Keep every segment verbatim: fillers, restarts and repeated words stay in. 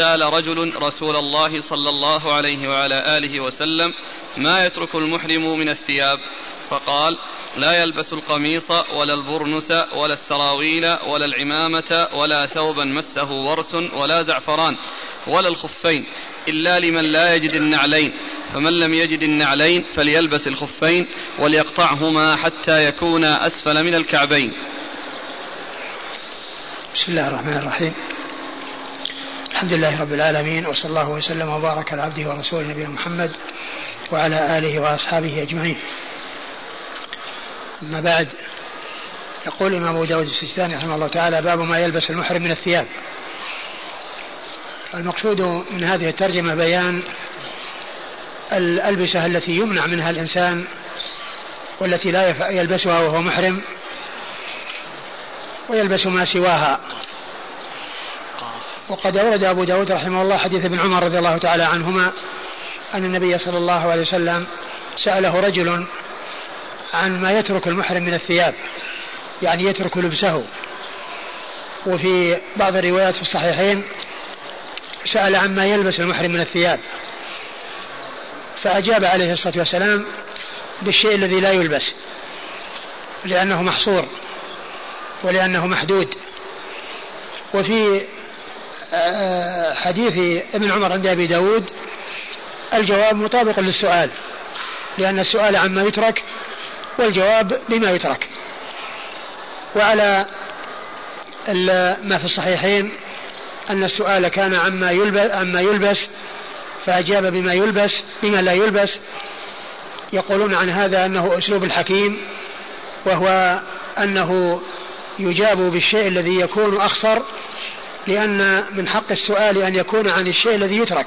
سال رجل رسول الله صلى الله عليه وعلى آله وسلم ما يترك المحرم من الثياب، فقال: لا يلبس القميص ولا البرنس ولا السراويل ولا العمامة ولا ثوبا مسه ورس ولا زعفران ولا الخفين إلا لمن لا يجد النعلين، فمن لم يجد النعلين فليلبس الخفين وليقطعهما حتى يكون أسفل من الكعبين. بسم الله الرحمن الرحيم، الحمد لله رب العالمين، وصلى الله وسلم وبارك على عبده ورسوله نبينا محمد وعلى آله وأصحابه أجمعين. أما بعد، يقول الإمام أبو داود السجستاني رحمه الله تعالى: باب ما يلبس المحرم من الثياب. المقصود من هذه الترجمة بيان الألبسة التي يمنع منها الإنسان والتي لا يلبسها وهو محرم، ويلبس ما سواها. وقد أورد أبو داود رحمه الله حديث ابن عمر رضي الله تعالى عنهما أن النبي صلى الله عليه وسلم سأله رجل عن ما يترك المحرم من الثياب، يعني يترك لبسه. وفي بعض الروايات في الصحيحين سأل عن ما يلبس المحرم من الثياب، فأجاب عليه الصلاة والسلام بالشيء الذي لا يلبس، لأنه محصور ولأنه محدود. وفي حديث ابن عمر عند أبي داود الجواب مطابق للسؤال، لأن السؤال عما يترك والجواب بما يترك. وعلى ما في الصحيحين أن السؤال كان عما يلبس, عما يلبس فأجاب بما يلبس بما لا يلبس. يقولون عن هذا أنه أسلوب الحكيم، وهو أنه يجاب بالشيء الذي يكون أخصر، لأن من حق السؤال أن يكون عن الشيء الذي يترك.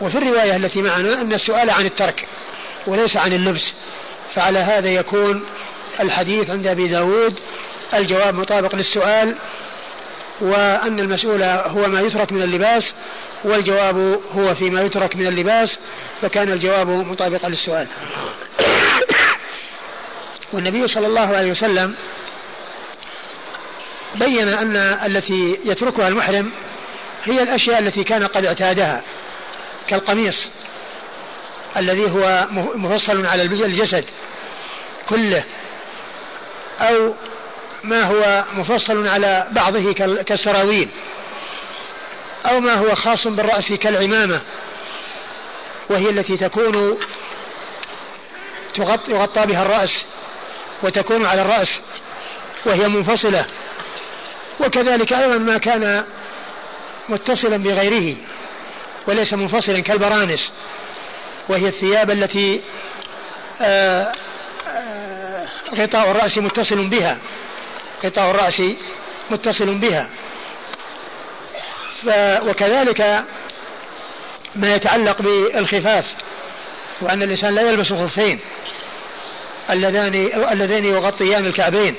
وفي الرواية التي معنا أن السؤال عن الترك وليس عن اللبس، فعلى هذا يكون الحديث عند أبي داود الجواب مطابق للسؤال، وأن المسؤول هو ما يترك من اللباس والجواب هو فيما يترك من اللباس، فكان الجواب مطابقا للسؤال. والنبي صلى الله عليه وسلم بين أن التي يتركها المحرم هي الأشياء التي كان قد اعتادها، كالقميص الذي هو مفصل على الجسد كله، أو ما هو مفصل على بعضه كالسراويل، أو ما هو خاص بالرأس كالعمامة، وهي التي تكون تغطى بها الرأس وتكون على الرأس وهي منفصلة. وكذلك أيضا ما كان متصلا بغيره وليس منفصلا كالبرانس، وهي الثياب التي آآ آآ غطاء الرأس متصل بها غطاء الرأس متصل بها وكذلك ما يتعلق بالخفاف، وأن الإنسان لا يلبس خفين اللذين يغطيان الكعبين،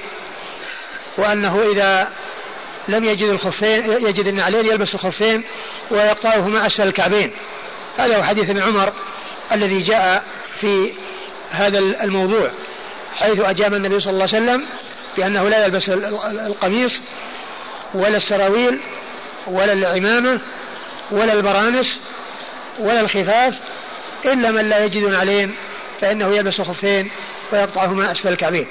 وأنه إذا لم يجد الخفين يجد النعلين يلبس الخفين ويقطعهما أسفل الكعبين. هذا هو حديث ابن عمر الذي جاء في هذا الموضوع، حيث أجاب النبي صلى الله عليه وسلم بأنه لا يلبس القميص ولا السراويل ولا العمامة ولا البرانس ولا الخفاف، إلا من لا يجد نعلين فإنه يلبس خفين ويقطعهما أسفل الكعبين.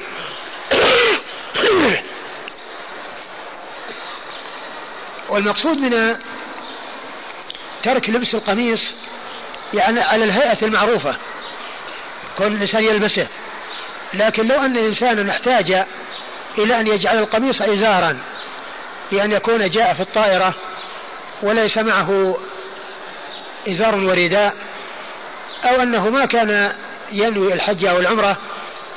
والمقصود من ترك لبس القميص يعني على الهيئة المعروفة، كل الإنسان يلبسه، لكن لو أن إنسانا احتاج إلى أن يجعل القميص إزارا، بأن يكون جاء في الطائرة وليس معه إزار ورداء، أو أنه ما كان ينوي الحج أو العمرة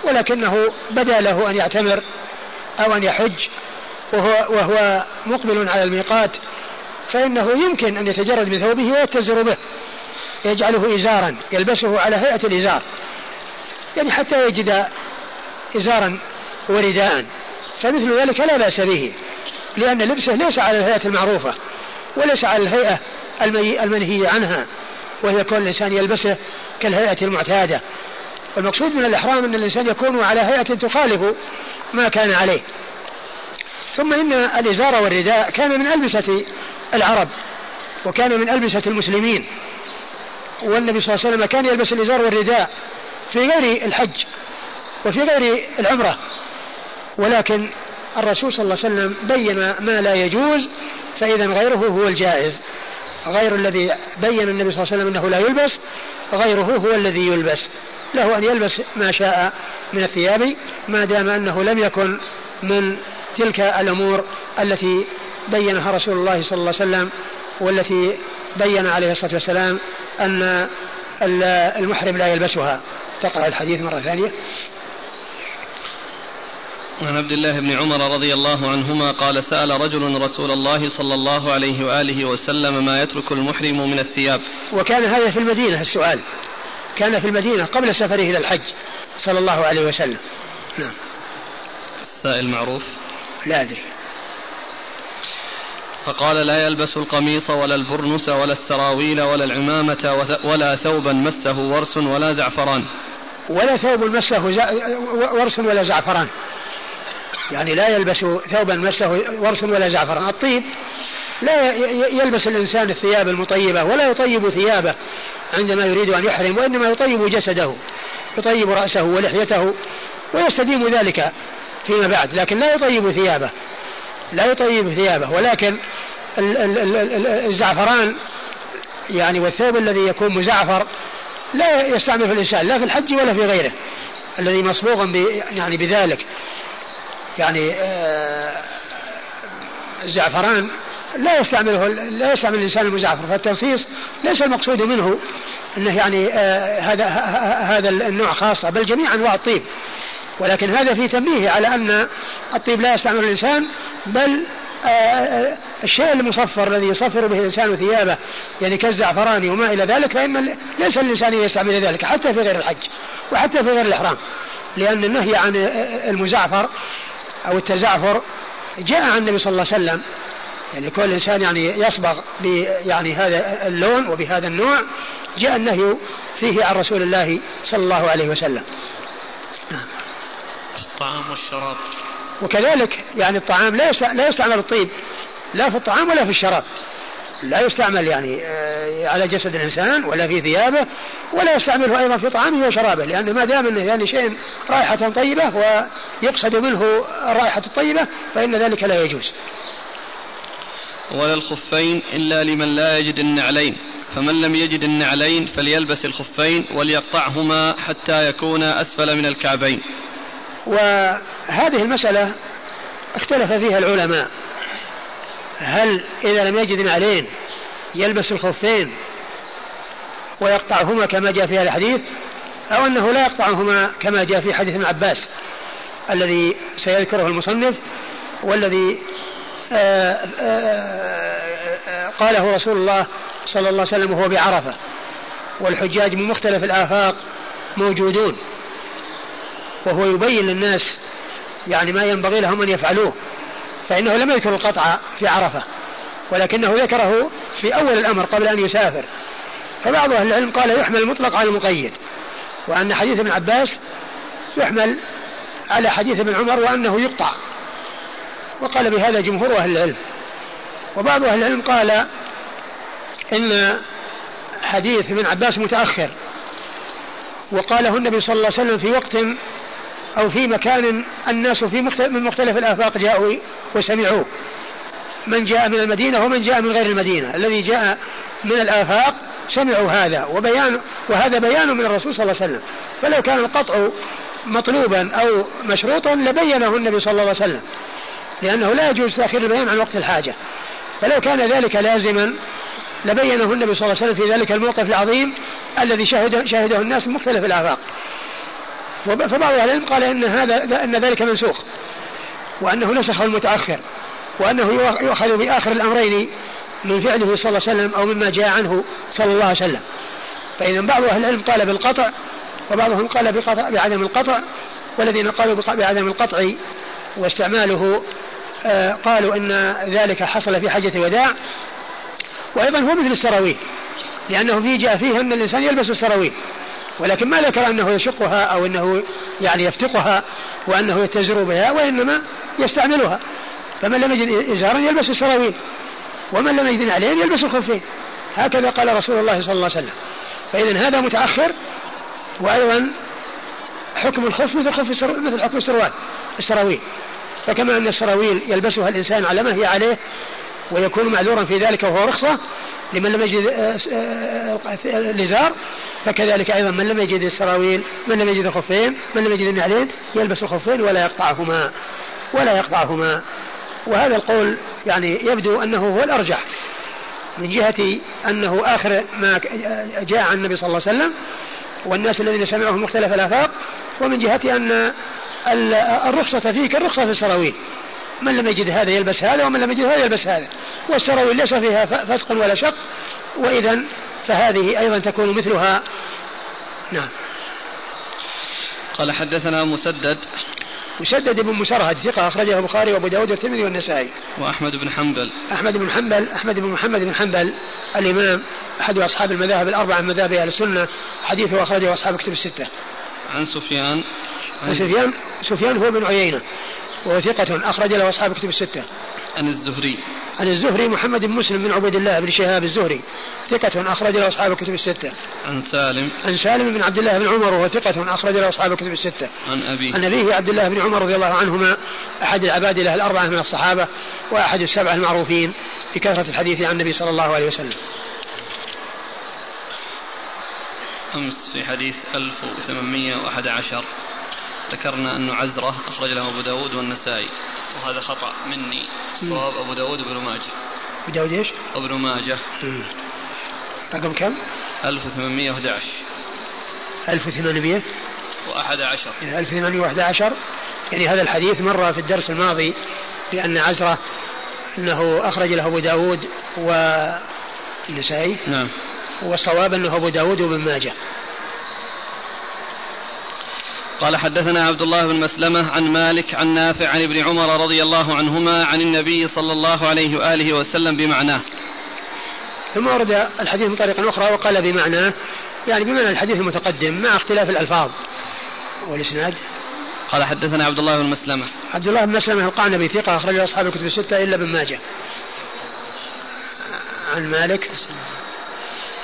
ولكنه بدا له أن يعتمر أو أن يحج وهو, وهو مقبل على الميقات، فإنه يمكن أن يتجرد من ثوبه ويتزر به، يجعله إزارا يلبسه على هيئة الإزار، يعني حتى يجد إزارا ورداء، فمثل ذلك لا بأس به، لأن لبسه ليس على الهيئة المعروفة وليس على الهيئة المنهي عنها، وهي كل الإنسان يلبسه كالهيئة المعتادة. والمقصود من الإحرام أن الإنسان يكون على هيئة تخالف ما كان عليه. ثم إن الإزار والرداء كان من ألبسة العرب، وكان من ألبسة المسلمين. والنبي صلى الله عليه وسلم كان يلبس الإزار والرداء في غير الحج وفي غير العمرة، ولكن الرسول صلى الله عليه وسلم بين ما لا يجوز، فإذا غيره هو الجائز، غير الذي بين النبي صلى الله عليه وسلم أنه لا يلبس غيره هو الذي يلبس، له أن يلبس ما شاء من الثياب ما دام أنه لم يكن من تلك الأمور التي بينها رسول الله صلى الله عليه وسلم، والتي بين عليه الصلاة والسلام أن المحرم لا يلبسها. تقرأ الحديث مرة ثانية. عن عبد الله بن عمر رضي الله عنهما قال: سأل رجل رسول الله صلى الله عليه وآله وسلم ما يترك المحرم من الثياب. وكان هذا في المدينة، السؤال كان في المدينة قبل سفره إلى الحج صلى الله عليه وسلم. نعم. السائل معروف؟ لا أدري. فقال: لا يلبس القميص ولا البرنس ولا السراويل ولا العمامة ولا ثوبا مسه ورس ولا زعفران. ولا ثوب مسه ورس ولا زعفران، يعني لا يلبس ثوبا مسه ورس ولا زعفران. الطيب، لا يلبس الإنسان الثياب المطيبة ولا يطيب ثيابه عندما يريد أن يحرم، وإنما يطيب جسده، يطيب رأسه ولحيته ويستديم ذلك فيما بعد، لكن لا يطيب ثيابه، لا يطيب ثيابه. ولكن الزعفران يعني والثوب الذي يكون مزعفر لا يستعمل في الإنسان لا في الحج ولا في غيره، الذي مصبوغا يعني بذلك، يعني الزعفران لا يستعمله لا يستعمل الإنسان المزعفر. فالتنصيص ليس المقصود منه أنه يعني هذا هذا النوع خاصة، بل جميع أنواع الطيب، ولكن هذا في تنبيه على أن الطيب لا يستعمل الإنسان، بل الشيء المصفر الذي يصفر به الإنسان ثيابه يعني كالزعفران وما إلى ذلك، فإن ليس الإنسان يستعمل ذلك حتى في غير الحج وحتى في غير الإحرام، لأن النهي عن المزعفر أو التزعفر جاء عن النبي صلى الله عليه وسلم، يعني كل إنسان يعني يصبغ يعني هذا اللون وبهذا النوع، جاء النهي فيه عن رسول الله صلى الله عليه وسلم. الطعام والشراب وكذلك، يعني الطعام لا يستعمل الطيب لا في الطعام ولا في الشراب، لا يستعمل يعني على جسد الإنسان ولا في ثيابه، ولا يستعمله أيضا في طعامه وشرابه، لأن ما دام أنه يعني شيء رائحة طيبة ويقصد منه الرائحة الطيبة فإن ذلك لا يجوز. ولا الخفين إلا لمن لا يجد النعلين، فمن لم يجد النعلين فليلبس الخفين وليقطعهما حتى يكون أسفل من الكعبين. وهذه المسألة اختلف فيها العلماء، هل إذا لم يجد نعلين يلبس الخفين ويقطعهما كما جاء في هذا الحديث، أو أنه لا يقطعهما كما جاء في حديث ابن عباس الذي سيذكره المصنف، والذي آآ آآ قاله رسول الله صلى الله عليه وسلم وهو بعرفة، والحجاج من مختلف الآفاق موجودون، وهو يبين للناس يعني ما ينبغي لهم أن يفعلوه، فإنه لم يذكر القطع في عرفة ولكنه ذكره في أول الأمر قبل أن يسافر. فبعض أهل العلم قال يحمل المطلق على المقيد، وأن حديث ابن عباس يحمل على حديث ابن عمر وأنه يقطع، وقال بهذا جمهور أهل العلم. وبعض أهل العلم قال إن حديث ابن عباس متأخر، وقاله النبي صلى الله عليه وسلم في وقت أو في مكان الناس في مختلف من مختلف الآفاق جاءوا وسمعوه، من جاء من المدينة ومن جاء من غير المدينة، الذي جاء من الآفاق سمعوا هذا وبيان، وهذا بيان من الرسول صلى الله عليه وسلم، فلو كان القطع مطلوبا أو مشروطا لبينه النبي صلى الله عليه وسلم، لأنه لا يجوز تأخير البيان عن وقت الحاجة، فلو كان ذلك لازما لبينه النبي صلى الله عليه وسلم في ذلك الموقف العظيم الذي شاهده, شاهده الناس من مختلف الآفاق. فبعض أهل العلم قال إن, هذا أن ذلك منسوخ، وأنه نسخ المتأخر، وأنه يؤخذ بآخر الأمرين من فعله صلى الله عليه وسلم أو مما جاء عنه صلى الله عليه وسلم. فإذا بعض أهل العلم قال بالقطع، وبعضهم قال بقطع بعدم القطع، والذين قالوا بعدم القطع واستعماله آه قالوا إن ذلك حصل في حجة وداع. وأيضا هو مثل السراويل، لأنه في جاء فيه أن الإنسان يلبس السراويل، ولكن ما ذكر أنه يشقها أو أنه يعني يفتقها وأنه يتزر بها، وإنما يستعملها. فمن لم يجد إزارا يلبس السراويل، ومن لم يجد عليهم يلبس الخفين, هكذا قال رسول الله صلى الله عليه وسلم. فإذا هذا متأخر, وأيضا حكم الخف مثل خف مثل حكم السروال السراويل, فكما أن السراويل يلبسها الإنسان على ما هي عليه ويكون معذورا في ذلك وهو رخصة لمن لم يجد الإزار, فكذلك أيضا من لم يجد السراويل, من لم يجد الخفين, من لم يجد النعلين يلبس الخفين ولا يقطعهما ولا يقطعهما. وهذا القول يعني يبدو أنه هو الأرجح من جهة أنه آخر ما جاء عن النبي صلى الله عليه وسلم والناس الذين سمعوهم مختلف الآفاق, ومن جهة أن الرخصة فيه كالرخصة في السراويل, من لم يجد هذا يلبس هذا ومن لم يجد هذا يلبس هذا, والسراويل ليس فيها فتق ولا شق, وإذا فهذه أيضا تكون مثلها. نعم. قال حدثنا مسدد مسدد بن مسرهد ثقة أخرجه البخاري وأبو داود والترمذي والنسائي, وأحمد بن حنبل أحمد بن حنبل أحمد بن محمد بن حنبل الإمام أحد أصحاب المذاهب الأربعة من مذاهب أهل السنة, حديثه أخرجه أصحاب كتب الستة. عن سفيان سفيان سفيان هو بن عيينة وهو ثقة أخرج له أصحاب كتب الستة. عن الزهري عن الزهري محمد بن مسلم بن عبد الله بن شهاب الزهري ثقة أخرج له أصحاب الكتب الستة. عن سالم عن سالم بن عبد الله بن عمر وهو ثقة أخرج له أصحاب الكتب الستة. عن أبيه عن أبيه عبد الله بن عمر رضي الله عنهما أحد العبادلة الأربعة من الصحابة وأحد السبعة المعروفين بكثرة الحديث عن النبي صلى الله عليه وسلم. أمس في حديث ألف وثمانمائة وأحد عشر ذكرنا أن عزرة أخرج له أبو داود والنسائي, وهذا خطأ مني, صواب أبو داود وابن ماجه. أبو داود إيش؟ ابن ماجه. مم. رقم كم؟ ألف وثمانمائة وأحد عشر ألف وثمانمائة وأحد عشر يعني ألف وثمانمائة وأحد عشر, يعني هذا الحديث مر في الدرس الماضي بأن عزرة أنه أخرج له أبو داود والنسائي. نعم. والصواب أنه أبو داود وابن ماجه. قال حدثنا عبد الله بن مسلمة عن مالك عن نافع عن ابن عمر رضي الله عنهما عن النبي صلى الله عليه وآله وسلم بمعناه. ثم ورد الحديث من طريق أخرى وقال بمعناه, يعني بمعنى الحديث المتقدم مع اختلاف الألفاظ والإسناد. قال حدثنا عبد الله بن مسلمة عبد الله بن مسلمة القعنبي ثقة أخرج أصحاب الكتب الستة إلا ابن ماجه. عن مالك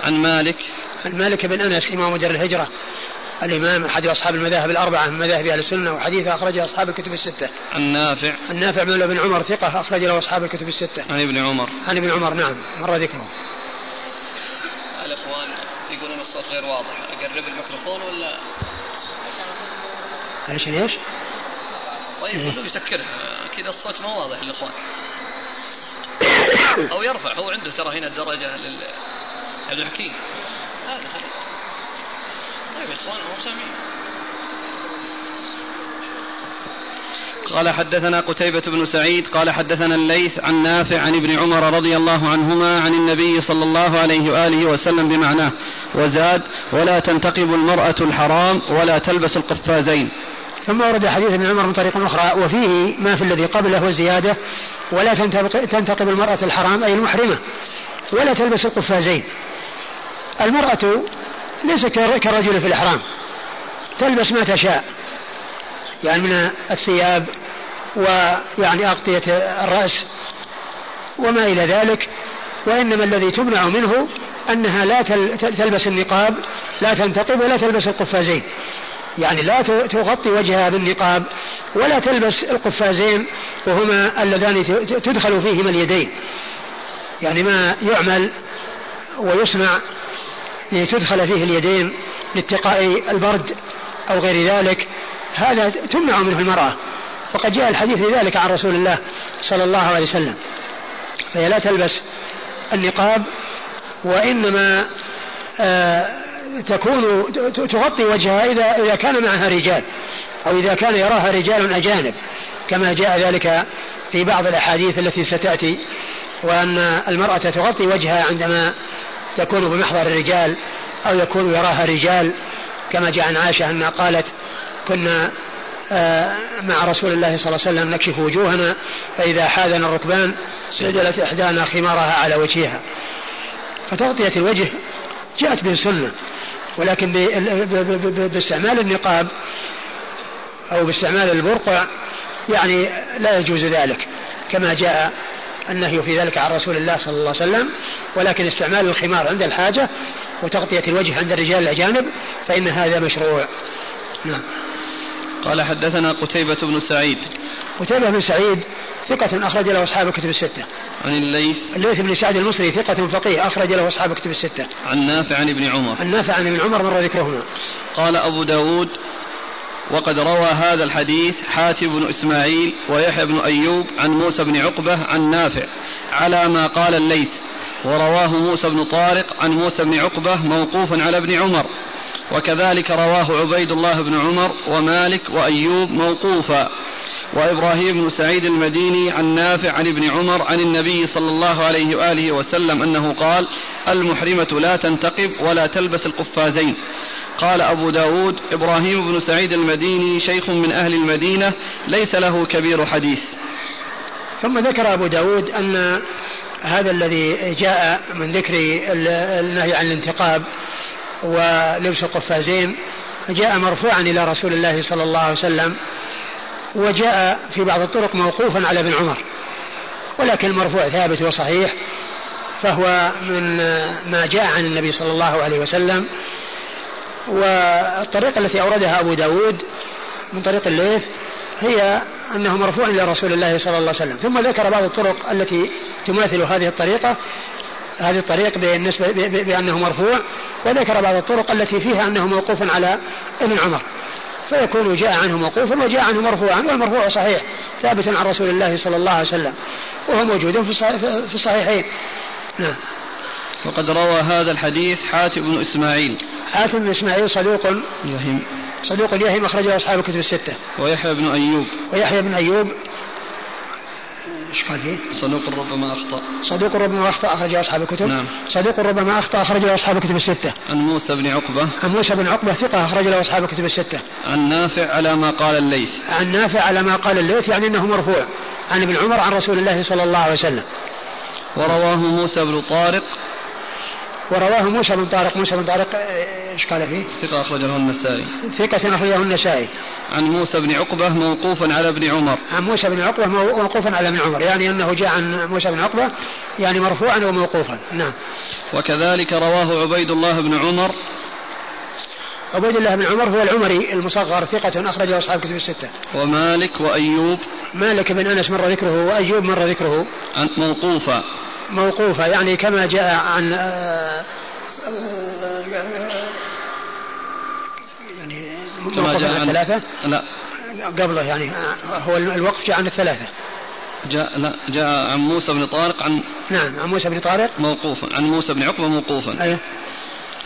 عن مالك عن مالك بن أنس إمام دار الهجرة الإمام أحد أصحاب المذاهب الأربعة من مذاهب أهل السنة, وحديثه أخرجه أصحاب الكتب الستة. النافع النافع مولى بن عمر ثقة أخرج له أصحاب الكتب الستة. عن ابن عمر عن ابن عمر نعم مرة ذكره. الإخوان يقولون الصوت غير واضح, أقرب الميكروفون ولا علشان إيش؟ طيب كله يسكرها كذا الصوت ما واضح الإخوان, أو يرفع هو عنده ترى هنا الدرجة لل الحكيم هذا خلي. قال حدثنا قتيبة بن سعيد قال حدثنا الليث عن نافع عن ابن عمر رضي الله عنهما عن النبي صلى الله عليه وآله وسلم بمعناه, وزاد ولا تنتقب المرأة الحرام ولا تلبس القفازين. ثم ورد حديث ابن عمر من طريق أخرى وفيه ما في الذي قبله زيادة ولا تنتقب المرأة الحرام أي المحرمة ولا تلبس القفازين. المرأة ليس كالرجل في الإحرام تلبس ما تشاء يعني من الثياب ويعني أغطية الرأس وما إلى ذلك, وإنما الذي تمنع منه أنها لا تلبس النقاب, لا تنتقب ولا تلبس القفازين, يعني لا تغطي وجهها بالنقاب ولا تلبس القفازين وهما اللذان تدخل فيهما اليدين, يعني ما يعمل ويصنع لتدخل فيه اليدين لاتقاء البرد أو غير ذلك, هذا تمنع منه المرأة, وقد جاء الحديث لذلك عن رسول الله صلى الله عليه وسلم, فهي لا تلبس النقاب وإنما آه تكون تغطي وجهها إذا, إذا كان معها رجال أو إذا كان يراها رجال أجانب, كما جاء ذلك في بعض الأحاديث التي ستأتي, وأن المرأة تغطي وجهها عندما تكون بمحضر الرجال أو يكون يراها رجال, كما جاء عن عائشة أنها قالت كنا مع رسول الله صلى الله عليه وسلم نكشف وجوهنا فإذا حاذنا الركبان سجلت إحدانا خمارها على وجهها, فتغطية الوجه جاءت بالسنة, ولكن باستعمال النقاب أو باستعمال البرقع يعني لا يجوز ذلك, كما جاء النهي في ذلك عن رسول الله صلى الله عليه وسلم, ولكن استعمال الخمار عند الحاجة وتغطية الوجه عند الرجال الأجانب فإن هذا مشروع. نعم. قال حدثنا قتيبة بن سعيد. قتيبة بن سعيد ثقة أخرج له أصحاب الكتب الستة. عن الليث. الليث بن سعد المصري ثقة فقيه أخرج له أصحاب الكتب الستة. عن نافع عن ابن عمر. عن نافع عن ابن عمر مر ذكرهما. قال أبو داود وقد روى هذا الحديث حاتم بن إسماعيل ويحيى بن أيوب عن موسى بن عقبة عن نافع على ما قال الليث, ورواه موسى بن طارق عن موسى بن عقبة موقوفا على ابن عمر, وكذلك رواه عبيد الله بن عمر ومالك وأيوب موقوفا, وإبراهيم بن سعيد المديني عن نافع عن ابن عمر عن النبي صلى الله عليه وآله وسلم أنه قال المحرمة لا تنتقب ولا تلبس القفازين. قال أبو داود إبراهيم بن سعيد المديني شيخ من أهل المدينة ليس له كبير حديث. ثم ذكر أبو داود أن هذا الذي جاء من ذكر النهي عن الانتقاب ولبس القفازين جاء مرفوعا إلى رسول الله صلى الله عليه وسلم, وجاء في بعض الطرق موقوفا على ابن عمر, ولكن المرفوع ثابت وصحيح, فهو من ما جاء عن النبي صلى الله عليه وسلم. والطريقة التي أوردها أبو داود من طريق الليث هي أنه مرفوع إلى رسول الله صلى الله عليه وسلم. ثم ذكر بعض الطرق التي تماثل هذه الطريقة هذه الطريق بالنسبة بأنه مرفوع, وذكر بعض الطرق التي فيها أنه موقوف على ابن عمر, فيكون جاء عنه موقوفا وجاء عنه مرفوعا, والمرفوع صحيح ثابت عن رسول الله صلى الله عليه وسلم, وهو موجود في الصحيحين. نعم. وقد روى هذا الحديث حاتم بن إسماعيل. حاتم بن إسماعيل صدوق يهم صدوق يهم أخرجه أصحاب الكتب الستة. ويحيى بن أيوب. ويحيى بن أيوب إيش قال فيه؟ صدوق ربما أخطأ. صدوق ربما أخطأ أخرجه أصحاب الكتب. نعم. صدوق ربما أخطأ أخرجه أصحاب الكتب الستة. عن موسى بن عقبة. عن موسى بن عقبة ثقة أخرجه أصحاب الكتب الستة. عن نافع على ما قال الليث. عن نافع على ما قال الليث يعني أنه مرفوع عن ابن عمر عن رسول الله صلى الله عليه وسلم. ورواه موسى بن طارق. ورواه موسى بن طارق موسى بن طارق ايش قال فيه؟ ثقة أخرجه النسائي. ثقة أخرجه النسائي. عن موسى بن عقبة موقوفا على ابن عمر. عن موسى بن عقبة موقوفا على ابن عمر يعني أنه جاء عن موسى بن عقبة يعني مرفوعا وموقوفا. نعم. وكذلك رواه عبيد الله بن عمر. عبيد الله بن عمر هو العمري المصغر ثقة أخرجه أصحاب كتب الستة. ومالك وأيوب. مالك بن أنس مر ذكره وأيوب مر ذكره. أنت موقوفا. موقوفة يعني كما جاء عن يعني موقوفة عن الثلاثة. لا قبله يعني هو الوقف جاء عن الثلاثة. جاء لا جاء عن موسى بن طارق عن نعم عن موسى بن طارق موقوفا عن موسى بن عقبة موقوفا. أيه.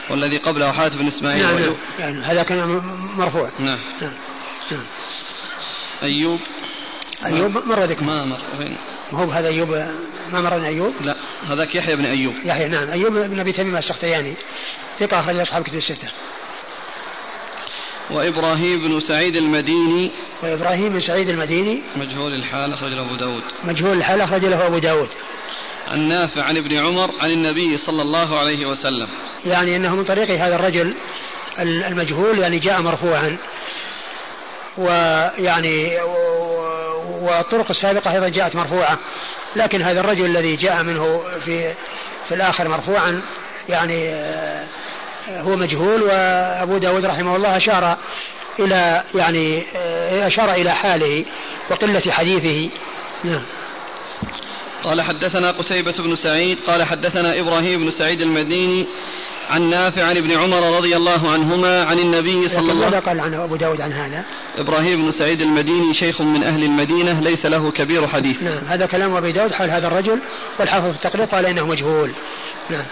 والذي قبله حاتم بن إسماعيل. نعم نعم يعني هذا كان مرفوع. نعم نعم, نعم. أيوب أيوب مر ذكره. ما مر فين هو هذا أيوب؟ ما مرنا أيوب؟ لا هذاك يحيى بن أيوب. يحيى نعم أيوب بن أبي تميم السختياني ثقة أخرج أصحاب كتب الستة. وإبراهيم بن سعيد المديني. وإبراهيم بن سعيد المديني مجهول الحال أخرج له أبو داود. مجهول الحال أخرج له أبو داود. عن نافع عن ابن عمر عن النبي صلى الله عليه وسلم يعني أنه من طريق هذا الرجل المجهول يعني جاء مرفوعا, ويعني والطرق السابقة أيضا جاءت مرفوعة, لكن هذا الرجل الذي جاء منه في في الآخر مرفوعا يعني هو مجهول. وأبو داود رحمه الله أشار إلى يعني أشار إلى حاله وقلة حديثه. نعم. قال حدثنا قتيبة بن سعيد قال حدثنا إبراهيم بن سعيد المديني عن نافع عن ابن عمر رضي الله عنهما عن النبي صلى الله عليه وسلم. قال عنه أبو داود عن هذا إبراهيم بن سعيد المديني شيخ من أهل المدينة ليس له كبير حديث. نعم هذا كلام أبي داود حول هذا الرجل, والحافظ في التقريب قال إنه مجهول. نعم.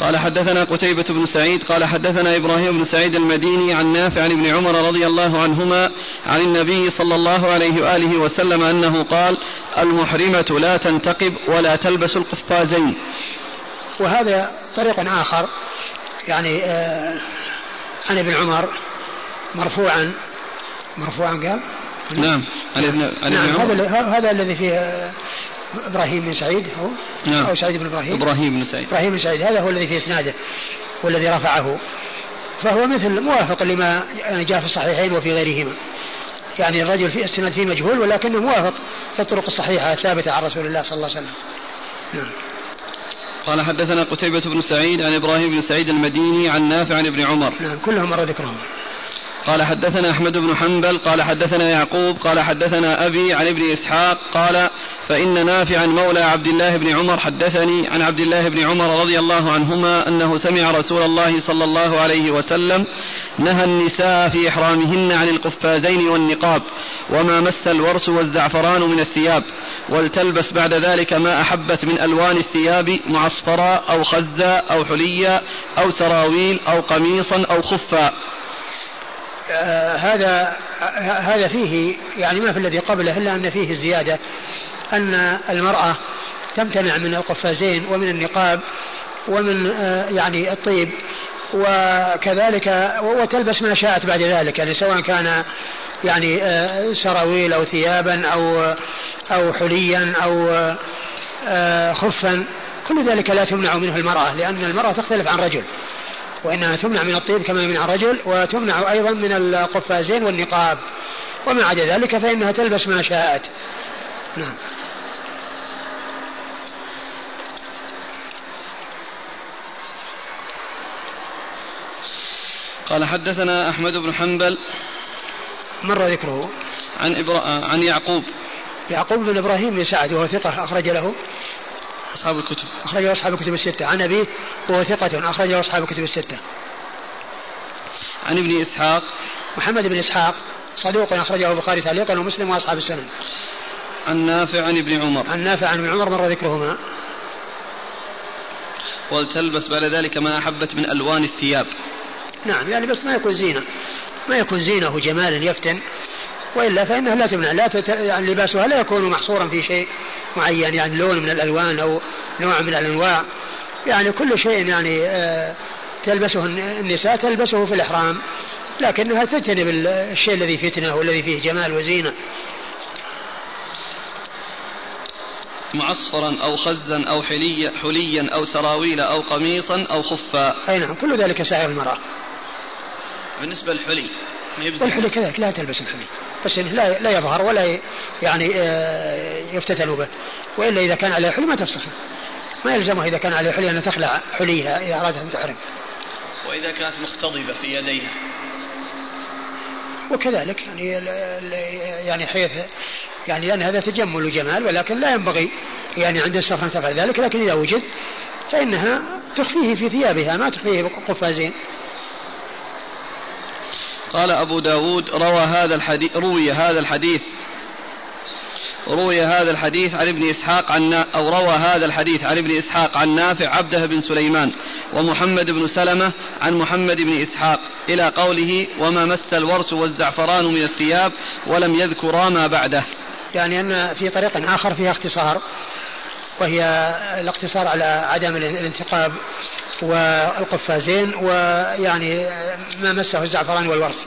قال حدثنا قتيبة بن سعيد قال حدثنا إبراهيم بن سعيد المديني عن نافع عن ابن عمر رضي الله عنهما عن النبي صلى الله عليه وآله وسلم أنه قال المحرمة لا تنتقب ولا تلبس القفازين. وهذا طريق آخر يعني آه عن ابن عمر مرفوعا مرفوعا قال نعم عن ابن عمر. هذا الذي فيه إبراهيم بن سعيد هو نعم. أو سعيد بن إبراهيم إبراهيم بن سعيد إبراهيم بن سعيد هذا هو الذي في إسناده والذي رفعه, فهو مثل موافق لما جاء في الصحيحين وفي غيرهما. يعني الرجل في السند فيه مجهول ولكنه موافق في الطرق الصحيحة الثابتة عن رسول الله صلى الله عليه وسلم. نعم. قال حدثنا قتيبة بن سعيد عن إبراهيم بن سعيد المديني عن نافع عن ابن عمر. نعم كلهم مرة ذكرهم. قال حدثنا أحمد بن حنبل قال حدثنا يعقوب قال حدثنا أبي عن ابن إسحاق قال فإن نافعا مولى عبد الله بن عمر حدثني عن عبد الله بن عمر رضي الله عنهما أنه سمع رسول الله صلى الله عليه وسلم نهى النساء في إحرامهن عن القفازين والنقاب وما مس الورس والزعفران من الثياب ولتلبس بعد ذلك ما أحبت من ألوان الثياب معصفرا أو خزا أو حليا أو سراويل أو قميصا أو خفا. آه هذا آه هذا فيه يعني ما في الذي قبله إلا أن فيه زيادة أن المرأة تمتنع من القفازين ومن النقاب ومن آه يعني الطيب وكذلك وتلبس ما شاءت بعد ذلك يعني سواء كان يعني آه سراويل أو ثيابا أو أو حليا أو آه خفا كل ذلك لا تمنع منه المرأة لأن المرأة تختلف عن رجل وإنها تمنع من الطيب كما يمنع الرجل وتمنع أيضا من القفازين والنقاب وما عدا ذلك فإنها تلبس ما شاءت. نعم. قال حدثنا أحمد بن حنبل مرة ذكره عن, إبرا... عن يعقوب يعقوب بن إبراهيم بن سعد وهو ثقة أخرج له أصحاب الكتب أخرجوا أصحاب الكتب الستة عن أبيه وهو ثقة أخرجوا أصحاب الكتب الستة عن ابن إسحاق محمد بن إسحاق صدوق أخرجه البخاري تعليقا ومسلم وأصحاب السنن عن نافع عن ابن عمر عن نافع عن ابن عمر مرة ذكرهما ولتلبس بعد ذلك ما أحبت من ألوان الثياب. نعم يعني بس ما يكون زينة ما يكون زينه جمال يفتن وإلا فإنها لا تمنع لا تت... يعني لباسها لا يكون محصورا في شيء معين يعني لون من الألوان أو نوع من الأنواع يعني كل شيء يعني تلبسه النساء تلبسه في الإحرام لكنها تجتنب الشيء الذي فيه فتنة والذي فيه جمال وزينة. معصفرا أو خزا أو حليا, حليا أو سراويل أو قميصا أو خفا. أي نعم كل ذلك سائر المرأة. بالنسبة للحلي والحلي كذلك لا تلبس الحلي بس لا لا يظهر ولا يعني يفتتن به وإلا إذا كان عليه حلي ما تفسخه ما يلزمه إذا كان عليه حلي أن تخلع حليها إذا أرادت أن تحرم وإذا كانت مختضبة في يديها وكذلك يعني يعني حيث يعني لأن هذا تجمل وجمال ولكن لا ينبغي يعني عند السفر تفعل ذلك لكن إذا وجد فإنها تخفيه في ثيابها ما تخفيه بقفازين. قال أبو داود روى هذا الحديث روي هذا الحديث روي هذا الحديث عن ابن إسحاق عن أو روى هذا الحديث عن ابن إسحاق عن نافع عبده بن سليمان ومحمد بن سلمة عن محمد بن إسحاق إلى قوله وما مس الورس والزعفران من الثياب ولم يذكرا ما بعده. يعني أن في طريق آخر فيها اختصار وهي الاقتصار على عدم الانتقاب والقفازين ويعني ما مسه الزعفران والورس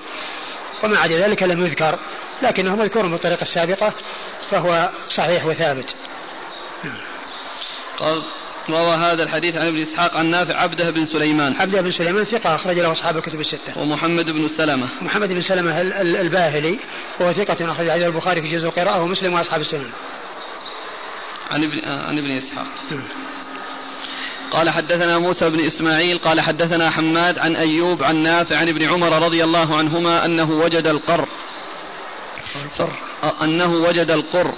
وما عدا ذلك لم يذكر لكنه مذكور بالطريقة السابقة فهو صحيح وثابت. قال روى هذا الحديث عن ابن إسحاق عن نافع عبده بن سليمان عبده بن سليمان ثقة أخرج له أصحاب الكتب الستة ومحمد بن سلمة محمد بن سلمة الباهلي وهو ثقة أخرج له البخاري في جزء القراءة ومسلم وأصحاب السنن عن ابن عن ابن إسحاق. قال حدثنا موسى بن إسماعيل قال حدثنا حماد عن أيوب عن نافع عن ابن عمر رضي الله عنهما أنه وجد القر أنه وجد القر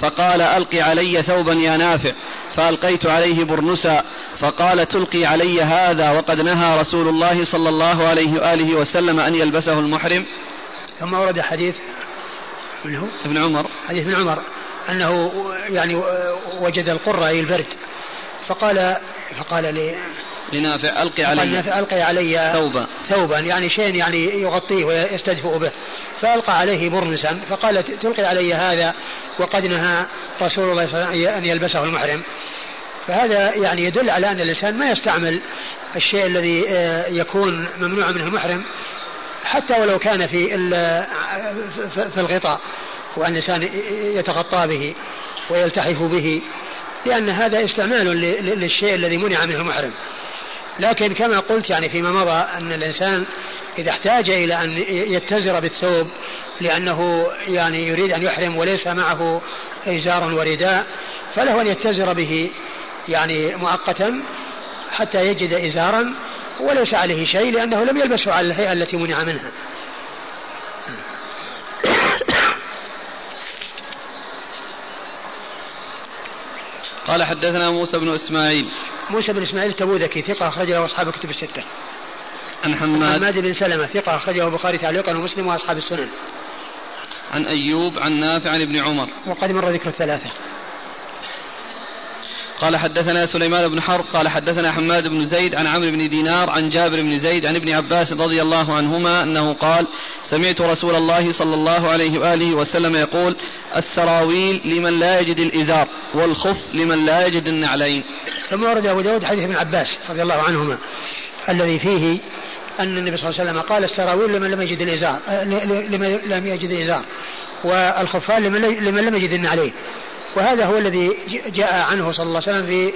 فقال ألقي علي ثوبا يا نافع فألقيت عليه برنسا فقال تلقي علي هذا وقد نهى رسول الله صلى الله عليه وآله وسلم أن يلبسه المحرم. ثم ورد حديث منه ابن عمر حديث ابن عمر أنه يعني وجد القر أي البرد فقال فقال لي لنافع ألقي علي ألقي علي ثوبا ثوبا يعني شيء يعني يغطيه ويستدفئ به فألقى عليه برنسا فقال تلقي علي هذا وقد نهى رسول الله صلى الله عليه وسلم أن يلبسه المحرم. فهذا يعني يدل على أن الإنسان ما يستعمل الشيء الذي يكون ممنوع منه المحرم حتى ولو كان في في الغطاء وأن الإنسان يتغطى به ويلتحف به لأن هذا استعمال للشيء الذي منع منه المحرم. لكن كما قلت يعني فيما مضى أن الإنسان إذا احتاج إلى أن يتزر بالثوب لأنه يعني يريد أن يحرم وليس معه إزار ورداء, فله أن يتزر به يعني مؤقتا حتى يجد إزارا وليس عليه شيء, لأنه لم يلبسه على الهيئة التي منع منها. قال حدثنا موسى بن إسماعيل. موسى بن إسماعيل التبوذكي ثقة أخرج له أصحاب كتب الستة. عن حماد بن سلمة ثقة أخرج له البخاري تعليقا ومسلم وأصحاب السنن. عن أيوب عن نافع عن ابن عمر, وقد مر ذكر الثلاثة. قال حدثنا سليمان بن حرب قال حدثنا حماد بن زيد عن عمرو بن دينار عن جابر بن زيد عن ابن عباس رضي الله عنهما أنه قال سمعت رسول الله صلى الله عليه وآله وسلم يقول السراويل لمن لا يجد الإزار والخف لمن لا يجد النعلين. ثم ورد أبو داود حديث ابن عباس رضي الله عنهما الذي فيه أن النبي صلى الله عليه وسلم قال السراويل لمن لم يجد الإزار, لمن لم يجد الإزار والخفان لمن لم يجد النعلين, وهذا هو الذي جاء عنه صلى الله عليه وسلم في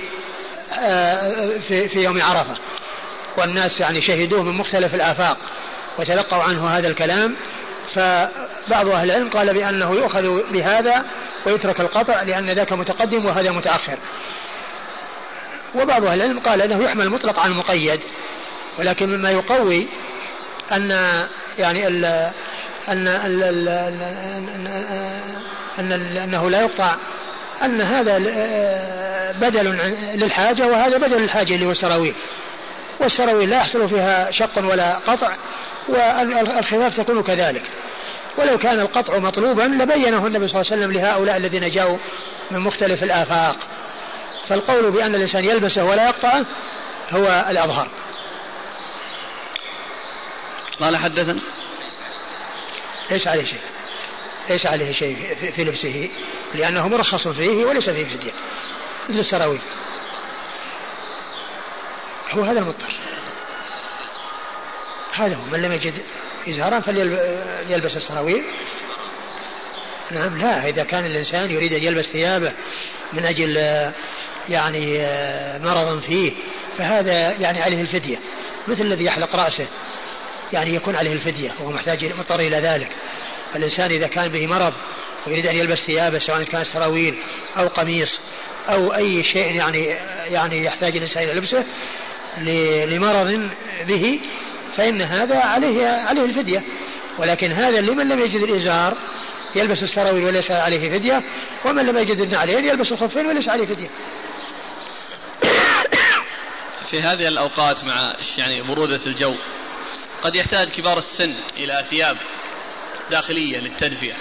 في, في يوم عرفة, والناس يعني شهدوه من مختلف الآفاق وتلقوا عنه هذا الكلام. فبعض أهل العلم قال بأنه يؤخذ بهذا ويترك القطع لأن ذاك متقدم وهذا متأخر, وبعض أهل العلم قال أنه يحمل مطلق عن مقيد, ولكن مما يقوي أن يعني ال أن ال ال أن ال أنه لا يقطع, أن هذا بدل للحاجة وهذا بدل للحاجة اللي هو السراويل, والسراويل لا يحصل فيها شق ولا قطع, والخفاف تكون كذلك. ولو كان القطع مطلوبا لبينه النبي صلى الله عليه وسلم لهؤلاء الذين جاءوا من مختلف الآفاق, فالقول بأن الإنسان يلبسه ولا يقطعه هو الأظهر. قال حدثنا ليس عليه شيء, ليس عليه شيء في لبسه لأنه مرخص فيه وليس فيه فدية مثل السراويل, هو هذا المضطر, هذا هو من لم يجد إزارا فليلبس السراويل. نعم, لا إذا كان الإنسان يريد أن يلبس ثيابه من أجل يعني مرض فيه فهذا يعني عليه الفدية, مثل الذي يحلق رأسه يعني يكون عليه الفدية وهو محتاج مضطر إلى ذلك. فالإنسان إذا كان به مرض ويريد أن يلبس ثيابه سواء كان سراويل أو قميص أو أي شيء يعني يعني يحتاج الإنسان إلى لبسه لمرض به, فإن هذا عليه عليه الفدية. ولكن هذا لمن لم يجد الإزار يلبس السراويل وليس عليه فدية, ومن لم يجد النعلين يلبس الخفين وليس عليه فدية. في هذه الأوقات مع يعني برودة الجو قد يحتاج كبار السن إلى ثياب داخلية للتدفئة,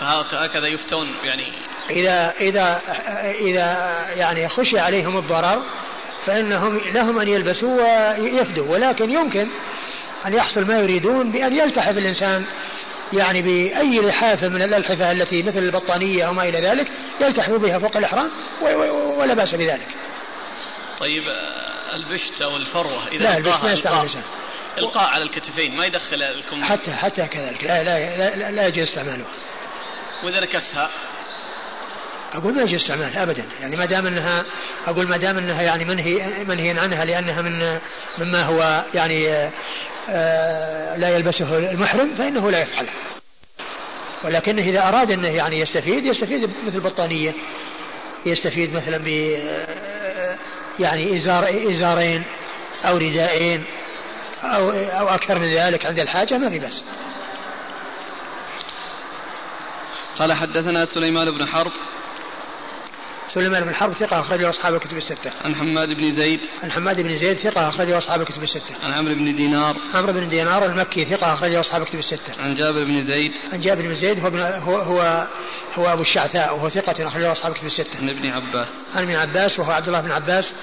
فهكذا يفتون يعني إذا إذا إذا يعني خشي عليهم الضرر فإنهم لهم أن يلبسوا ويفدوا, ولكن يمكن أن يحصل ما يريدون بأن يلتحف الإنسان يعني بأي لحافة من الألحفة التي مثل البطانية أو ما إلى ذلك يلتحف بها فوق الإحرام ولا بأس بذلك. طيب البشت أو الفروة إذا القاء القاء على الكتفين ما يدخل الكم حتى حتى كذلك لا لا لا, لا يجوز استعمالها. وإذا نكسها أقول ما يجوز استعمالها أبدا, يعني ما دام أنها أقول ما دام أنها يعني منهي منهي عنها لأنها من مما هو يعني لا يلبسه المحرم فإنه لا يفعله. ولكن إذا أراد أنه يعني يستفيد يستفيد مثل بطانية, يستفيد مثلا ب يعني إزار إزارين أو ردائين أو, أو أكثر من ذلك عند الحاجة, ما في بس. قال حدثنا سليمان بن حرب. سليمان بن حرب ثقة أخرجه أصحاب الكتب الستة. عن حماد بن زيد. عن حماد بن زيد ثقة أخرجه أصحاب الكتب الستة. عن عمرو بن دينار. عمرو بن دينار المكي ثقة أخرجه أصحاب الكتب الستة. عن جابر بن زيد. عن جابر بن زيد هو هو هو, هو أبو الشعثاء وهو ثقة أخرجه أصحاب الكتب الستة. عن ابن عباس. عن ابن عباس وهو عبد الله بن عباس